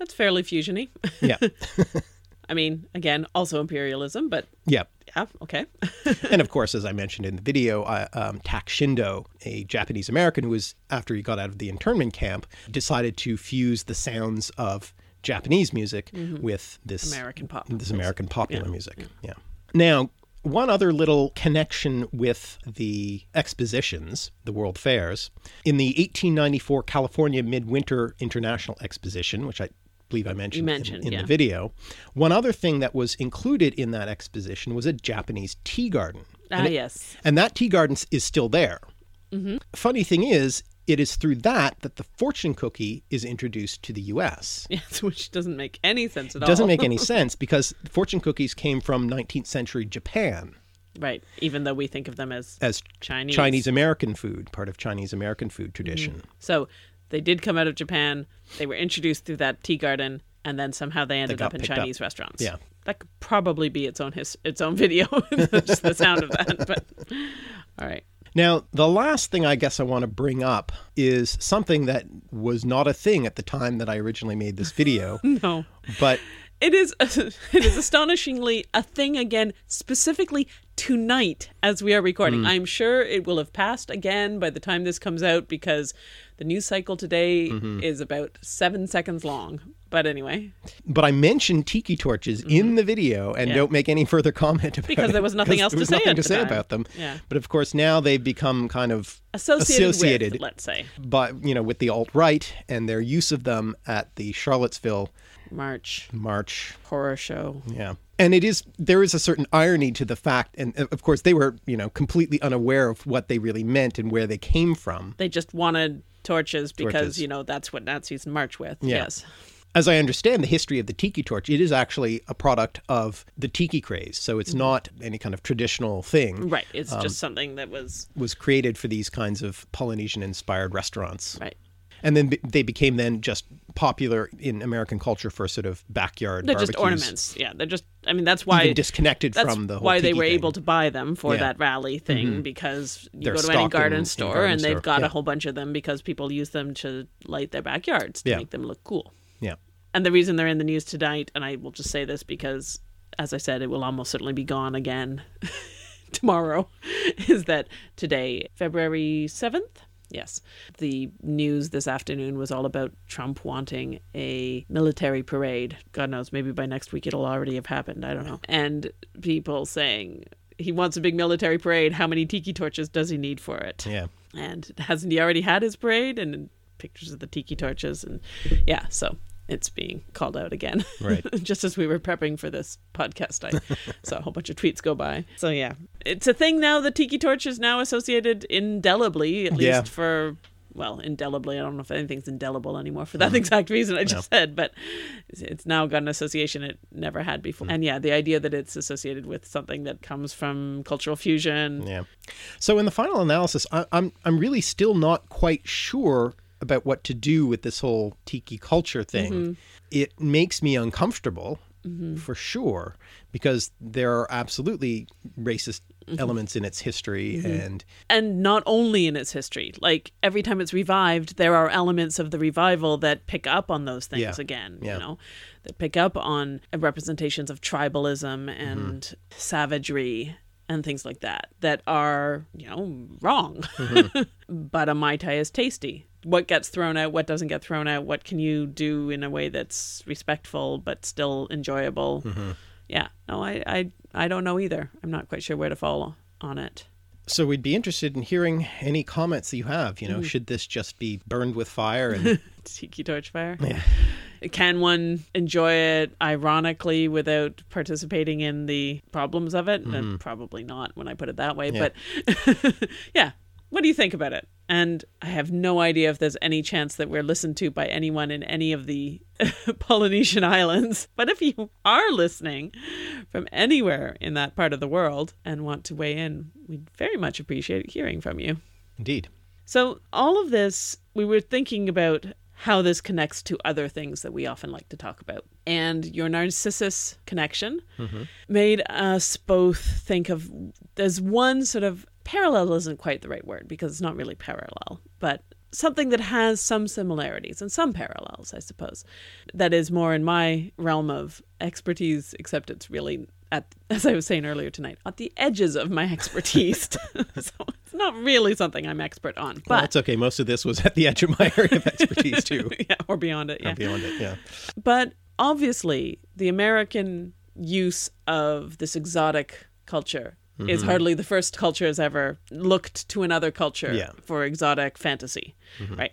That's fairly fusiony. Yeah. I mean, again, also imperialism, but yeah, yeah, okay. And of course, as I mentioned in the video, uh, um, Tak Shindo, a Japanese American who was, after he got out of the internment camp, decided to fuse the sounds of Japanese music mm-hmm. with this American pop, this American popular yeah. music. Yeah. yeah. Now, one other little connection with the expositions, the World Fairs, in the eighteen ninety-four California Midwinter International Exposition, which I believe I mentioned, mentioned in, in yeah. the video. One other thing that was included in that exposition was a Japanese tea garden. Ah, and it, yes. And that tea garden is still there. Mm-hmm. Funny thing is, it is through that that the fortune cookie is introduced to the U S. Yes, which doesn't make any sense at all. It doesn't make any sense because fortune cookies came from nineteenth century Japan. Right, even though we think of them as, as Chinese. Chinese-American food, part of Chinese-American food tradition. Mm-hmm. So they did come out of Japan, they were introduced through that tea garden, and then somehow they ended they up in Chinese up. restaurants. Yeah. That could probably be its own his, its own video, just the sound of that. But all right. Now, the last thing I guess I want to bring up is something that was not a thing at the time that I originally made this video. No. But it is it is astonishingly a thing again, specifically tonight as we are recording. Mm. I'm sure it will have passed again by the time this comes out because the news cycle today mm-hmm. is about seven seconds long. But anyway. But I mentioned tiki torches mm-hmm. in the video and yeah. don't make any further comment about it. Because there was nothing else there was to say, nothing to say about them. Yeah. But of course now they've become kind of associated, associated with, let's say. But, you know, with the alt-right and their use of them at the Charlottesville March. March. Horror show. Yeah. And it is, there is a certain irony to the fact, and of course they were, you know, completely unaware of what they really meant and where they came from. They just wanted torches because, torches. you know, that's what Nazis march with. Yeah. Yes. As I understand the history of the tiki torch, it is actually a product of the tiki craze. So it's not any kind of traditional thing. Right. It's um, just something that was... was created for these kinds of Polynesian-inspired restaurants. Right. And then they became then just popular in American culture for sort of backyard they're barbecues. They're just ornaments. Yeah. They're just... I mean, that's why... Even disconnected that's from the whole why they were thing. able to buy them for yeah. that rally thing, mm-hmm. because you they're go to any garden in, store in garden and store. they've got yeah. a whole bunch of them because people use them to light their backyards to yeah. make them look cool. Yeah. And the reason they're in the news tonight, and I will just say this because, as I said, it will almost certainly be gone again tomorrow, is that today, February seventh, yes, the news this afternoon was all about Trump wanting a military parade. God knows, maybe by next week it'll already have happened. I don't know. And people saying he wants a big military parade. How many tiki torches does he need for it? Yeah. And hasn't he already had his parade? And pictures of the tiki torches. And yeah, so... it's being called out again, right? Just as we were prepping for this podcast, I saw a whole bunch of tweets go by. So yeah, it's a thing now. The tiki torch is now associated indelibly, at least yeah. for, well, indelibly. I don't know if anything's indelible anymore for that mm. exact reason I just no. said, but it's now got an association it never had before. Mm. And yeah, the idea that it's associated with something that comes from cultural fusion. Yeah. So in the final analysis, I, I'm I'm really still not quite sure about what to do with this whole tiki culture thing. Mm-hmm. It makes me uncomfortable, mm-hmm. for sure, because there are absolutely racist mm-hmm. elements in its history. Mm-hmm. And and not only in its history, like every time it's revived, there are elements of the revival that pick up on those things yeah. again, yeah. you know, that pick up on representations of tribalism and mm-hmm. savagery and things like that, that are, you know, wrong. Mm-hmm. But a Mai Tai is tasty. What gets thrown out, what doesn't get thrown out, what can you do in a way that's respectful but still enjoyable? Mm-hmm. Yeah, no, I, I, I don't know either. I'm not quite sure where to fall on it. So we'd be interested in hearing any comments that you have. You know, mm. should this just be burned with fire? And tiki torch fire? Yeah. Can one enjoy it ironically without participating in the problems of it? Mm. And probably not when I put it that way. Yeah. But yeah, what do you think about it? And I have no idea if there's any chance that we're listened to by anyone in any of the Polynesian islands. But if you are listening from anywhere in that part of the world and want to weigh in, we'd very much appreciate hearing from you. Indeed. So all of this, we were thinking about how this connects to other things that we often like to talk about. And your Narcissus connection mm-hmm. made us both think of, there's one sort of parallel isn't quite the right word because it's not really parallel, but something that has some similarities and some parallels, I suppose, that is more in my realm of expertise, except it's really, at, as I was saying earlier tonight, at the edges of my expertise. So it's not really something I'm expert on. But well, that's okay. Most of this was at the edge of my area of expertise too. Yeah, or beyond it. Yeah. Or beyond it, yeah. But obviously, the American use of this exotic culture Mm-hmm. is hardly the first culture has ever looked to another culture yeah. for exotic fantasy, mm-hmm. right?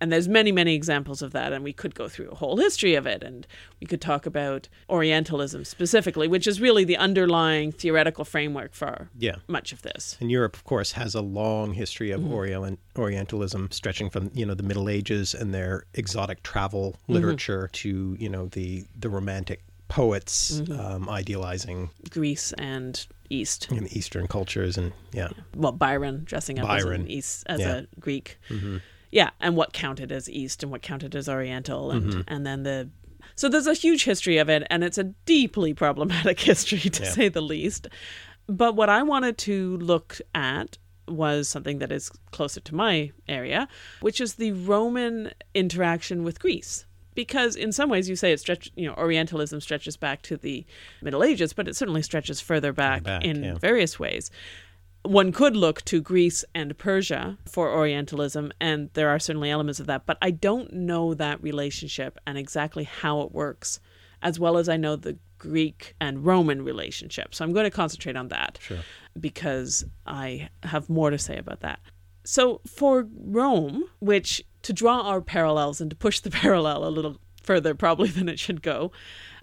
And there's many, many examples of that, and we could go through a whole history of it, and we could talk about Orientalism specifically, which is really the underlying theoretical framework for yeah. much of this. And Europe, of course, has a long history of mm-hmm. Orientalism stretching from, you know, the Middle Ages and their exotic travel literature mm-hmm. to, you know, the, the Romantic poets mm-hmm. um, idealizing Greece and East and Eastern cultures, and yeah. yeah, well, Byron dressing up Byron. as an East as yeah. a Greek, mm-hmm. yeah, and what counted as East and what counted as Oriental, and mm-hmm. and then the so there's a huge history of it, and it's a deeply problematic history to yeah. say the least. But what I wanted to look at was something that is closer to my area, which is the Roman interaction with Greece. Because in some ways you say it stretch, you know, Orientalism stretches back to the Middle Ages, but it certainly stretches further back, back in yeah. various ways. One could look to Greece and Persia for Orientalism, and there are certainly elements of that, but I don't know that relationship and exactly how it works, as well as I know the Greek and Roman relationship. So I'm going to concentrate on that sure. because I have more to say about that. So for Rome, which to draw our parallels and to push the parallel a little further probably than it should go,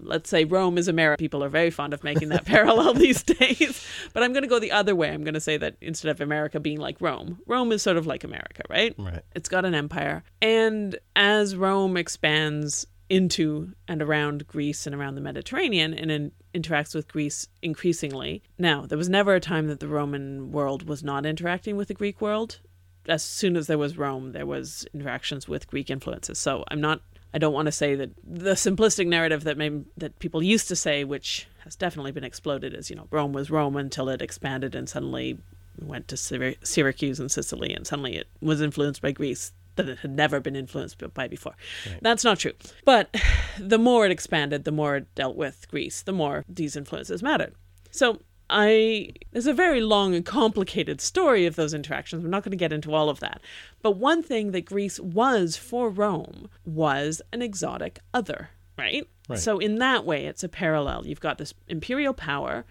let's say Rome is America. People are very fond of making that parallel these days, but I'm going to go the other way. I'm going to say that instead of America being like Rome, Rome is sort of like America, right? Right. It's got an empire. And as Rome expands into and around Greece and around the Mediterranean and in, interacts with Greece increasingly. Now, there was never a time that the Roman world was not interacting with the Greek world. As soon as there was Rome, there was interactions with Greek influences. So I'm not, I don't want to say that the simplistic narrative that maybe, that people used to say, which has definitely been exploded as, you know, Rome was Rome until it expanded and suddenly went to Syr- Syracuse and Sicily and suddenly it was influenced by Greece. That it had never been influenced by before. Right. That's not true. But the more it expanded, the more it dealt with Greece, the more these influences mattered. So I, there's a very long and complicated story of those interactions. I'm not going to get into all of that. But one thing that Greece was for Rome was an exotic other, right? Right. So in that way, it's a parallel. You've got this imperial power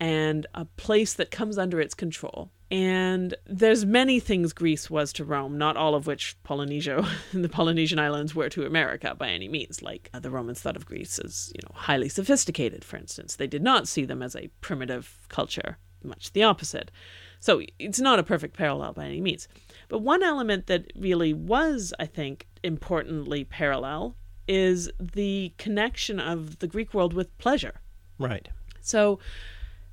and a place that comes under its control. And there's many things Greece was to Rome, not all of which Polynesia and the Polynesian islands were to America by any means. Like uh, the Romans thought of Greece as, you know, highly sophisticated, for instance. They did not see them as a primitive culture, much the opposite. So it's not a perfect parallel by any means. But one element that really was, I think, importantly parallel is the connection of the Greek world with pleasure. Right. So...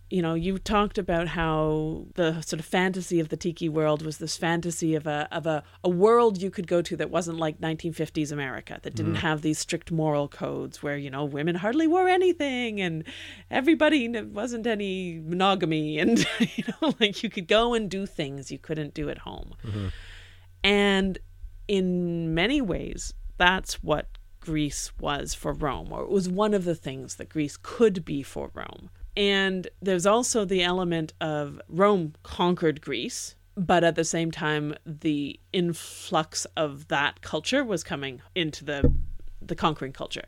You know, you talked about how the sort of fantasy of the tiki world was this fantasy of a of a, a world you could go to that wasn't like nineteen fifties America, that didn't mm. have these strict moral codes where, you know, women hardly wore anything and everybody wasn't any monogamy and, you know, like you could go and do things you couldn't do at home. Mm-hmm. And in many ways, that's what Greece was for Rome, or it was one of the things that Greece could be for Rome. And there's also the element of Rome conquered Greece, but at the same time, the influx of that culture was coming into the the conquering culture.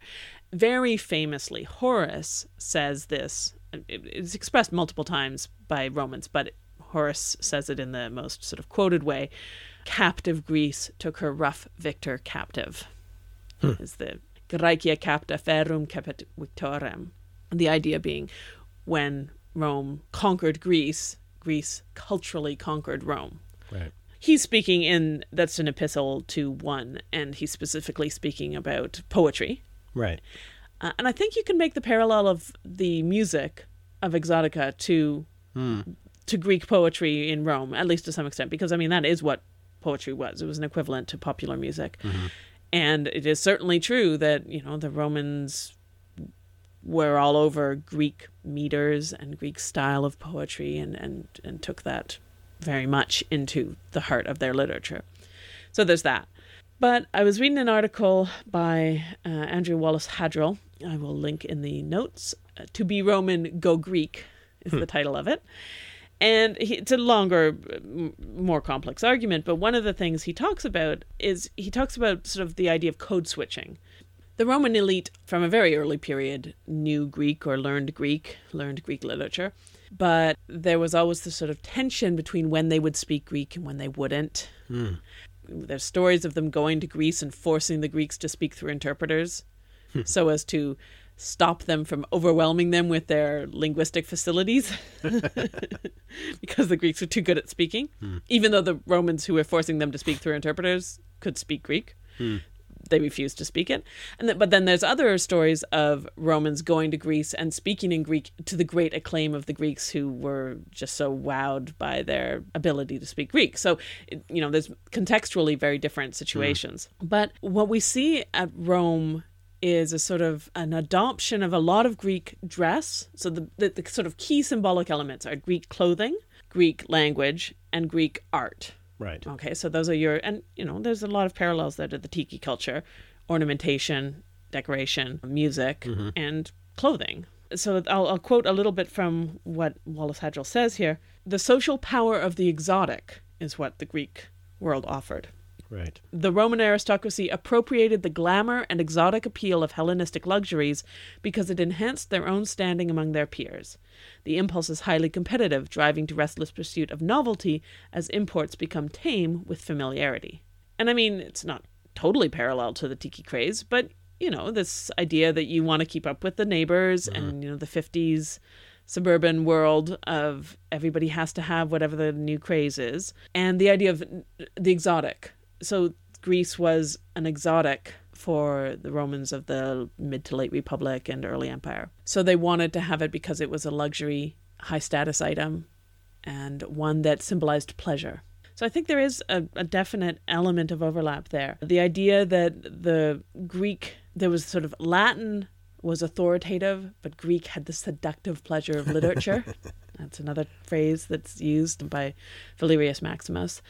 Very famously, Horace says this. It's expressed multiple times by Romans, but Horace says it in the most sort of quoted way. Captive Greece took her rough victor captive. Hmm. Is the Graecia capta ferrum capit victorem. The idea being... When Rome conquered Greece, Greece culturally conquered Rome. Right. He's speaking in, that's an epistle to one, and he's specifically speaking about poetry. Right. Uh, and I think you can make the parallel of the music of Exotica to mm. to Greek poetry in Rome, at least to some extent, because, I mean, that is what poetry was. It was an equivalent to popular music. Mm-hmm. And it is certainly true that, you know, the Romans... were all over Greek meters and Greek style of poetry and, and, and took that very much into the heart of their literature. So there's that. But I was reading an article by uh, Andrew Wallace Hadrill. I will link in the notes. Uh, To Be Roman, Go Greek is hmm. the title of it. And he, it's a longer, m- more complex argument. But one of the things he talks about is he talks about sort of the idea of code switching. The Roman elite from a very early period knew Greek or learned Greek, learned Greek literature, but there was always this sort of tension between when they would speak Greek and when they wouldn't. Mm. There's stories of them going to Greece and forcing the Greeks to speak through interpreters so as to stop them from overwhelming them with their linguistic facilities because the Greeks were too good at speaking, mm. even though the Romans who were forcing them to speak through interpreters could speak Greek. Mm. They refused to speak it. and th- But then there's other stories of Romans going to Greece and speaking in Greek to the great acclaim of the Greeks who were just so wowed by their ability to speak Greek. So, it, you know, there's contextually very different situations. Mm. But what we see at Rome is a sort of an adoption of a lot of Greek dress. So the, the, the sort of key symbolic elements are Greek clothing, Greek language and Greek art. Right. Okay, so those are your, and you know, there's a lot of parallels there to the tiki culture, ornamentation, decoration, music, mm-hmm. and clothing. So I'll, I'll quote a little bit from what Wallace Hadrill says here. The social power of the exotic is what the Greek world offered. Right. The Roman aristocracy appropriated the glamour and exotic appeal of Hellenistic luxuries because it enhanced their own standing among their peers. The impulse is highly competitive, driving to restless pursuit of novelty as imports become tame with familiarity. And I mean, it's not totally parallel to the tiki craze, but, you know, this idea that you want to keep up with the neighbors mm-hmm. and, you know, the fifties suburban world of everybody has to have whatever the new craze is. And the idea of the exotic. So Greece was an exotic for the Romans of the mid to late Republic and early Empire. So they wanted to have it because it was a luxury, high status item and one that symbolized pleasure. So I think there is a, a definite element of overlap there. The idea that the Greek, there was sort of Latin was authoritative, but Greek had the seductive pleasure of literature. That's another phrase that's used by Valerius Maximus,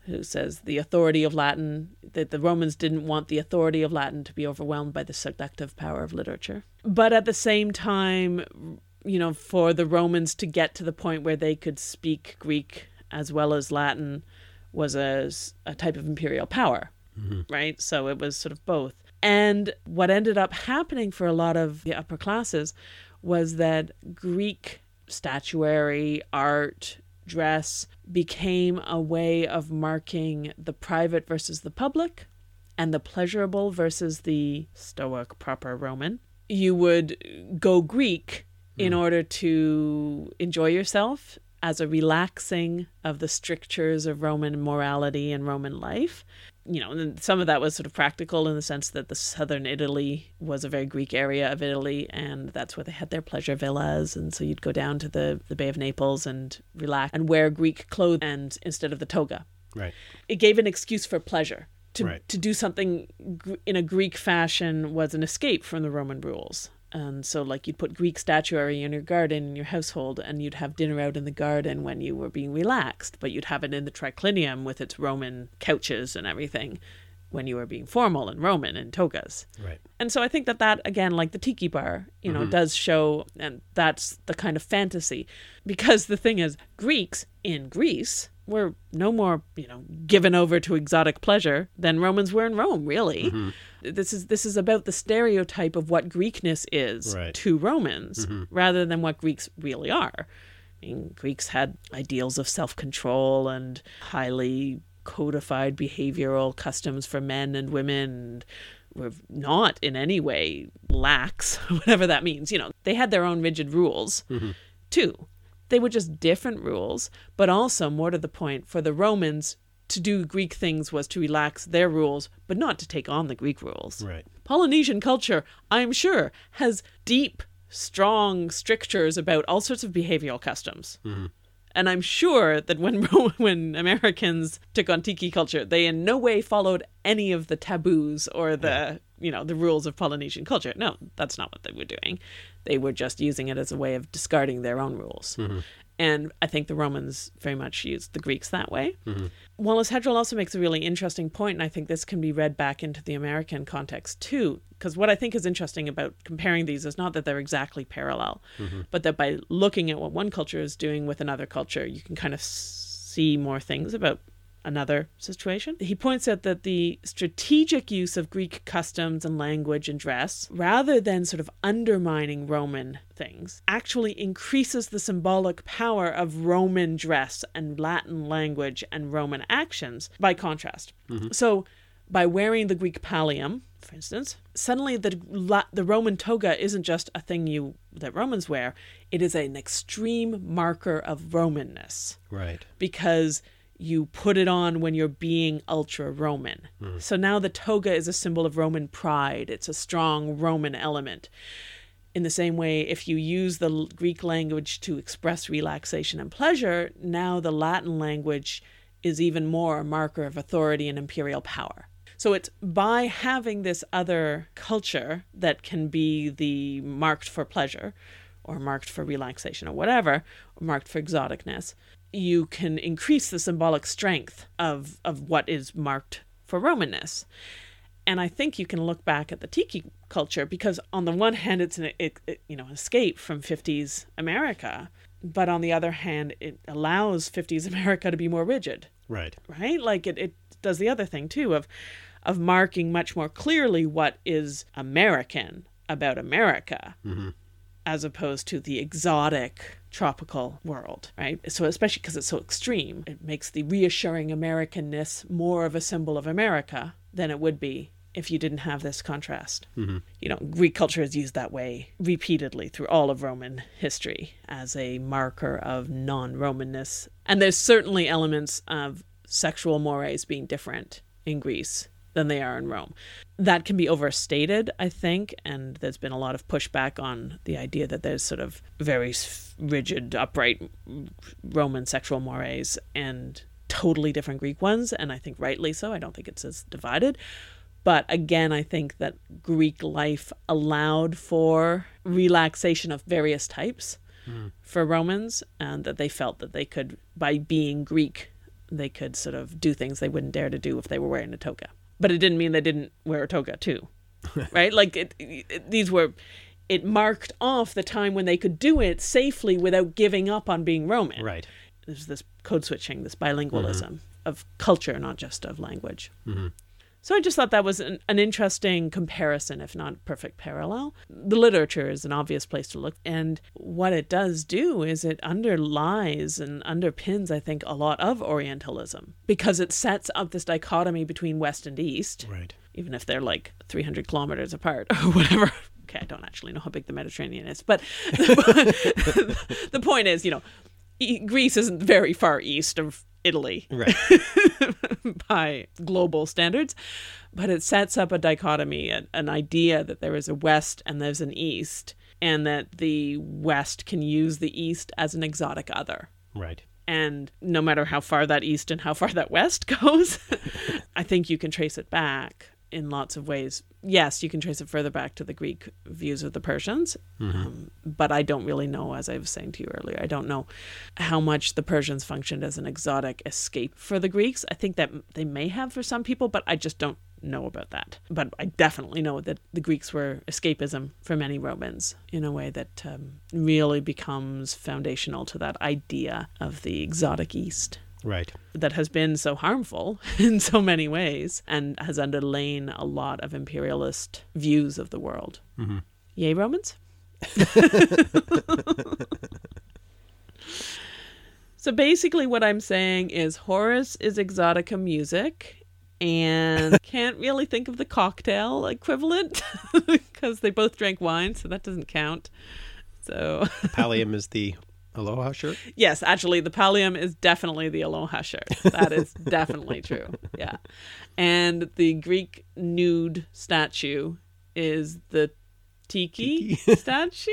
who says the authority of Latin, that the Romans didn't want the authority of Latin to be overwhelmed by the seductive power of literature. But at the same time, you know, for the Romans to get to the point where they could speak Greek as well as Latin was a, a type of imperial power, mm-hmm. right? So it was sort of both. And what ended up happening for a lot of the upper classes was that Greek statuary, art, dress became a way of marking the private versus the public and the pleasurable versus the stoic proper Roman. You would go Greek mm. in order to enjoy yourself as a relaxing of the strictures of Roman morality and Roman life. You know, and some of that was sort of practical in the sense that the southern Italy was a very Greek area of Italy, and that's where they had their pleasure villas. And so you'd go down to the, the Bay of Naples and relax and wear Greek clothes and instead of the toga. Right. It gave an excuse for pleasure. To, right. to do something in a Greek fashion was an escape from the Roman rules. And so, like, you'd put Greek statuary in your garden, in your household, and you'd have dinner out in the garden when you were being relaxed. But you'd have it in the triclinium with its Roman couches and everything when you were being formal and Roman and togas. Right. And so I think that that, again, like the tiki bar, you know, mm-hmm. does show, and that's the kind of fantasy. Because the thing is, Greeks in Greece were no more, you know, given over to exotic pleasure than Romans were in Rome, really. Mm-hmm. This is this is about the stereotype of what Greekness is right. to Romans mm-hmm. rather than what Greeks really are. I mean, Greeks had ideals of self-control and highly codified behavioral customs for men and women, and were not in any way lax, whatever that means. You know, they had their own rigid rules mm-hmm. too. They were just different rules, but also, more to the point, for the Romans, to do Greek things was to relax their rules, but not to take on the Greek rules. Right. Polynesian culture, I'm sure, has deep, strong strictures about all sorts of behavioral customs. Mm-hmm. And I'm sure that when when Americans took on tiki culture, they in no way followed any of the taboos or the, yeah. you know, the rules of Polynesian culture. No, that's not what they were doing. They were just using it as a way of discarding their own rules. Mm-hmm. And I think the Romans very much used the Greeks that way. Mm-hmm. Wallace Hadrill also makes a really interesting point, and I think this can be read back into the American context too, because what I think is interesting about comparing these is not that they're exactly parallel, mm-hmm. but that by looking at what one culture is doing with another culture, you can kind of see more things about another situation. He points out that the strategic use of Greek customs and language and dress, rather than sort of undermining Roman things, actually increases the symbolic power of Roman dress and Latin language and Roman actions by contrast. Mm-hmm. So by wearing the Greek pallium, for instance, suddenly the La- the Roman toga isn't just a thing you that Romans wear. It is an extreme marker of Romanness. Right. Because you put it on when you're being ultra-Roman. Mm. So now the toga is a symbol of Roman pride. It's a strong Roman element. In the same way, if you use the Greek language to express relaxation and pleasure, now the Latin language is even more a marker of authority and imperial power. So it's by having this other culture that can be the marked for pleasure or marked for relaxation or whatever, or marked for exoticness, you can increase the symbolic strength of, of what is marked for Romanness. And I think you can look back at the tiki culture, because on the one hand, it's an it, it, you know escape from fifties America, but on the other hand, it allows fifties America to be more rigid. Right. Right? Like it, it does the other thing, too, of of marking much more clearly what is American about America, mm-hmm. as opposed to the exotic tropical world, right? So especially because it's so extreme, it makes the reassuring Americanness more of a symbol of America than it would be if you didn't have this contrast. Mm-hmm. You know, Greek culture is used that way repeatedly through all of Roman history as a marker of non-Romanness. And there's certainly elements of sexual mores being different in Greece than they are in Rome. That can be overstated, I think, and there's been a lot of pushback on the idea that there's sort of very rigid, upright Roman sexual mores and totally different Greek ones, and I think rightly so. I don't think it's as divided. But again, I think that Greek life allowed for relaxation of various types mm. for Romans, and that they felt that they could, by being Greek, they could sort of do things they wouldn't dare to do if they were wearing a toga. But it didn't mean they didn't wear a toga too, right? Like it, it, these were, it marked off the time when they could do it safely without giving up on being Roman. Right. There's this code switching, this bilingualism mm-hmm. of culture, not just of language. Mm-hmm. So I just thought that was an, an interesting comparison, if not perfect parallel. The literature is an obvious place to look. And what it does do is it underlies and underpins, I think, a lot of Orientalism, because it sets up this dichotomy between West and East, right? Even if they're like three hundred kilometers apart or whatever. Okay, I don't actually know how big the Mediterranean is, but the, the point is, you know, Greece isn't very far east of Italy, right? By global standards. But it sets up a dichotomy, an, an idea that there is a West and there's an East, and that the West can use the East as an exotic other. Right. And no matter how far that East and how far that West goes, I think you can trace it back in lots of ways. Yes, you can trace it further back to the Greek views of the Persians, mm-hmm. um, but I don't really know, as I was saying to you earlier, I don't know how much the Persians functioned as an exotic escape for the Greeks. I think that they may have for some people, but I just don't know about that. But I definitely know that the Greeks were escapism for many Romans in a way that um, really becomes foundational to that idea of the exotic East. Right. That has been so harmful in so many ways and has underlain a lot of imperialist views of the world. Mm-hmm. Yay, Romans? So basically what I'm saying is Horace is exotica music, and can't really think of the cocktail equivalent because they both drank wine, so that doesn't count. So Pallium is the... Aloha shirt? Yes, actually, the pallium is definitely the Aloha shirt. That is definitely true. Yeah. And the Greek nude statue is the tiki, tiki. statue?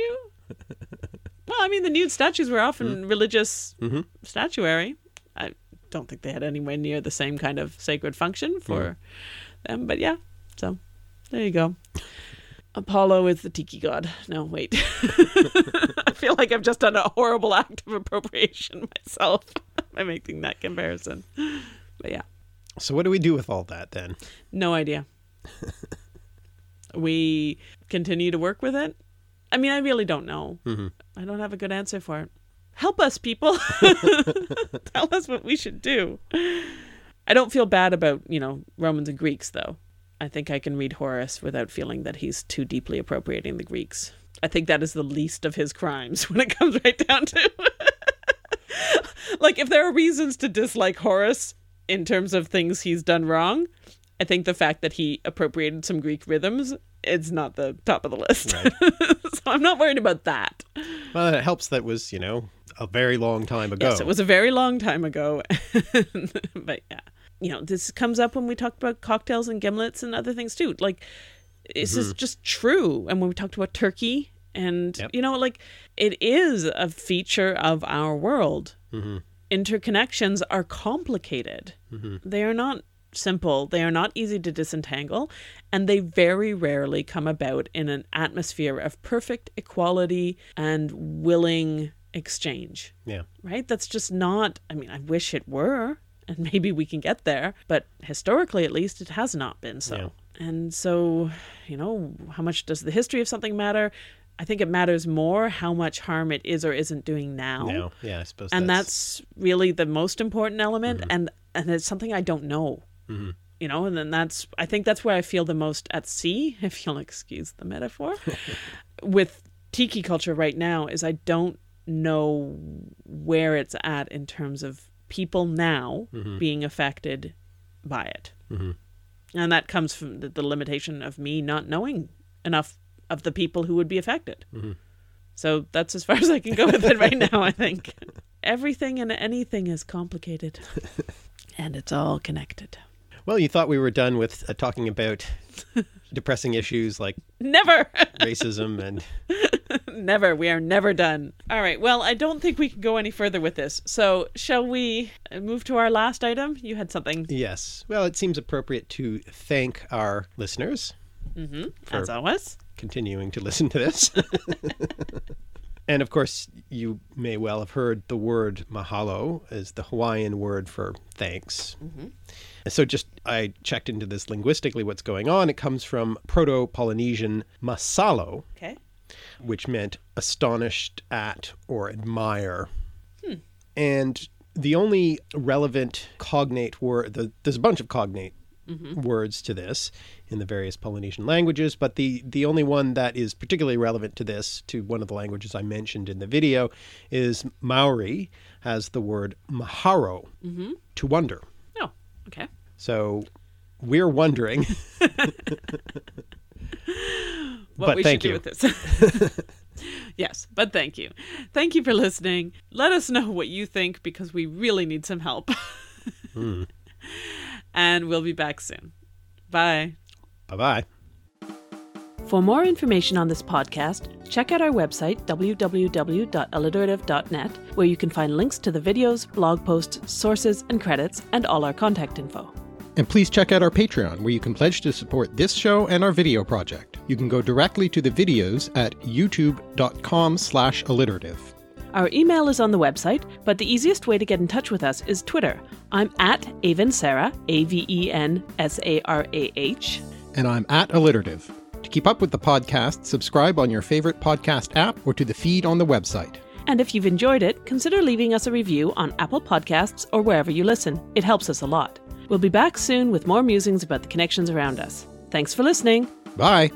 Well, I mean, the nude statues were often mm. religious mm-hmm. statuary. I don't think they had anywhere near the same kind of sacred function for mm. them, but yeah. So there you go. Apollo is the tiki god. No, wait. I feel like I've just done a horrible act of appropriation myself by making that comparison. But yeah. So what do we do with all that then? No idea. We continue to work with it. I mean, I really don't know. Mm-hmm. I don't have a good answer for it. Help us, people. Tell us what we should do. I don't feel bad about, you know, Romans and Greeks, though. I think I can read Horace without feeling that he's too deeply appropriating the Greeks. I think that is the least of his crimes when it comes right down to like, if there are reasons to dislike Horace in terms of things he's done wrong, I think the fact that he appropriated some Greek rhythms, it's not the top of the list. Right. So I'm not worried about that. Well, it helps that was, you know, a very long time ago. Yes, it was a very long time ago. But yeah. You know, this comes up when we talk about cocktails and gimlets and other things too. Like, this mm-hmm. is just true. And when we talked about Turkey and, yep. you know, like, it is a feature of our world. Mm-hmm. Interconnections are complicated. Mm-hmm. They are not simple. They are not easy to disentangle. And they very rarely come about in an atmosphere of perfect equality and willing exchange. Yeah. Right? That's just not, I mean, I wish it were, and maybe we can get there, but historically, at least, it has not been so. Yeah. And so, you know, how much does the history of something matter? I think it matters more how much harm it is or isn't doing now. No. Yeah, I suppose. And that's, that's really the most important element. Mm-hmm. And, and it's something I don't know, mm-hmm. you know, and then that's, I think that's where I feel the most at sea, if you'll excuse the metaphor, with tiki culture right now is I don't know where it's at in terms of people now mm-hmm. being affected by it. Mm-hmm. And that comes from the, the limitation of me not knowing enough of the people who would be affected. Mm-hmm. So that's as far as I can go with it right now, I think. Everything and anything is complicated. And it's all connected. Well, you thought we were done with uh, talking about depressing issues like... Never! Racism and... Never. We are never done. All right. Well, I don't think we can go any further with this. So shall we move to our last item? You had something. Yes. Well, it seems appropriate to thank our listeners. Mm-hmm. As always. Continuing to listen to this. And of course, you may well have heard the word mahalo is the Hawaiian word for thanks. Mm-hmm. So just, I checked into this linguistically, what's going on. It comes from Proto-Polynesian masalo. Okay. Which meant astonished at or admire. Hmm. And the only relevant cognate word, the, there's a bunch of cognate mm-hmm. words to this in the various Polynesian languages, but the, the only one that is particularly relevant to this, to one of the languages I mentioned in the video, is Maori has the word maharo, mm-hmm. to wonder. Oh, okay. So we're wondering... what but we thank should you. do with this. Yes, but thank you. Thank you for listening. Let us know what you think because we really need some help. mm. And we'll be back soon. Bye. Bye-bye. For more information on this podcast, check out our website, w w w dot alliterative dot net, where you can find links to the videos, blog posts, sources, and credits, and all our contact info. And please check out our Patreon, where you can pledge to support this show and our video project. You can go directly to the videos at youtube.com slash alliterative. Our email is on the website, but the easiest way to get in touch with us is Twitter. I'm at Avensarah, A V E N S A R A H. And I'm at alliterative. To keep up with the podcast, subscribe on your favorite podcast app or to the feed on the website. And if you've enjoyed it, consider leaving us a review on Apple Podcasts or wherever you listen. It helps us a lot. We'll be back soon with more musings about the connections around us. Thanks for listening. Bye.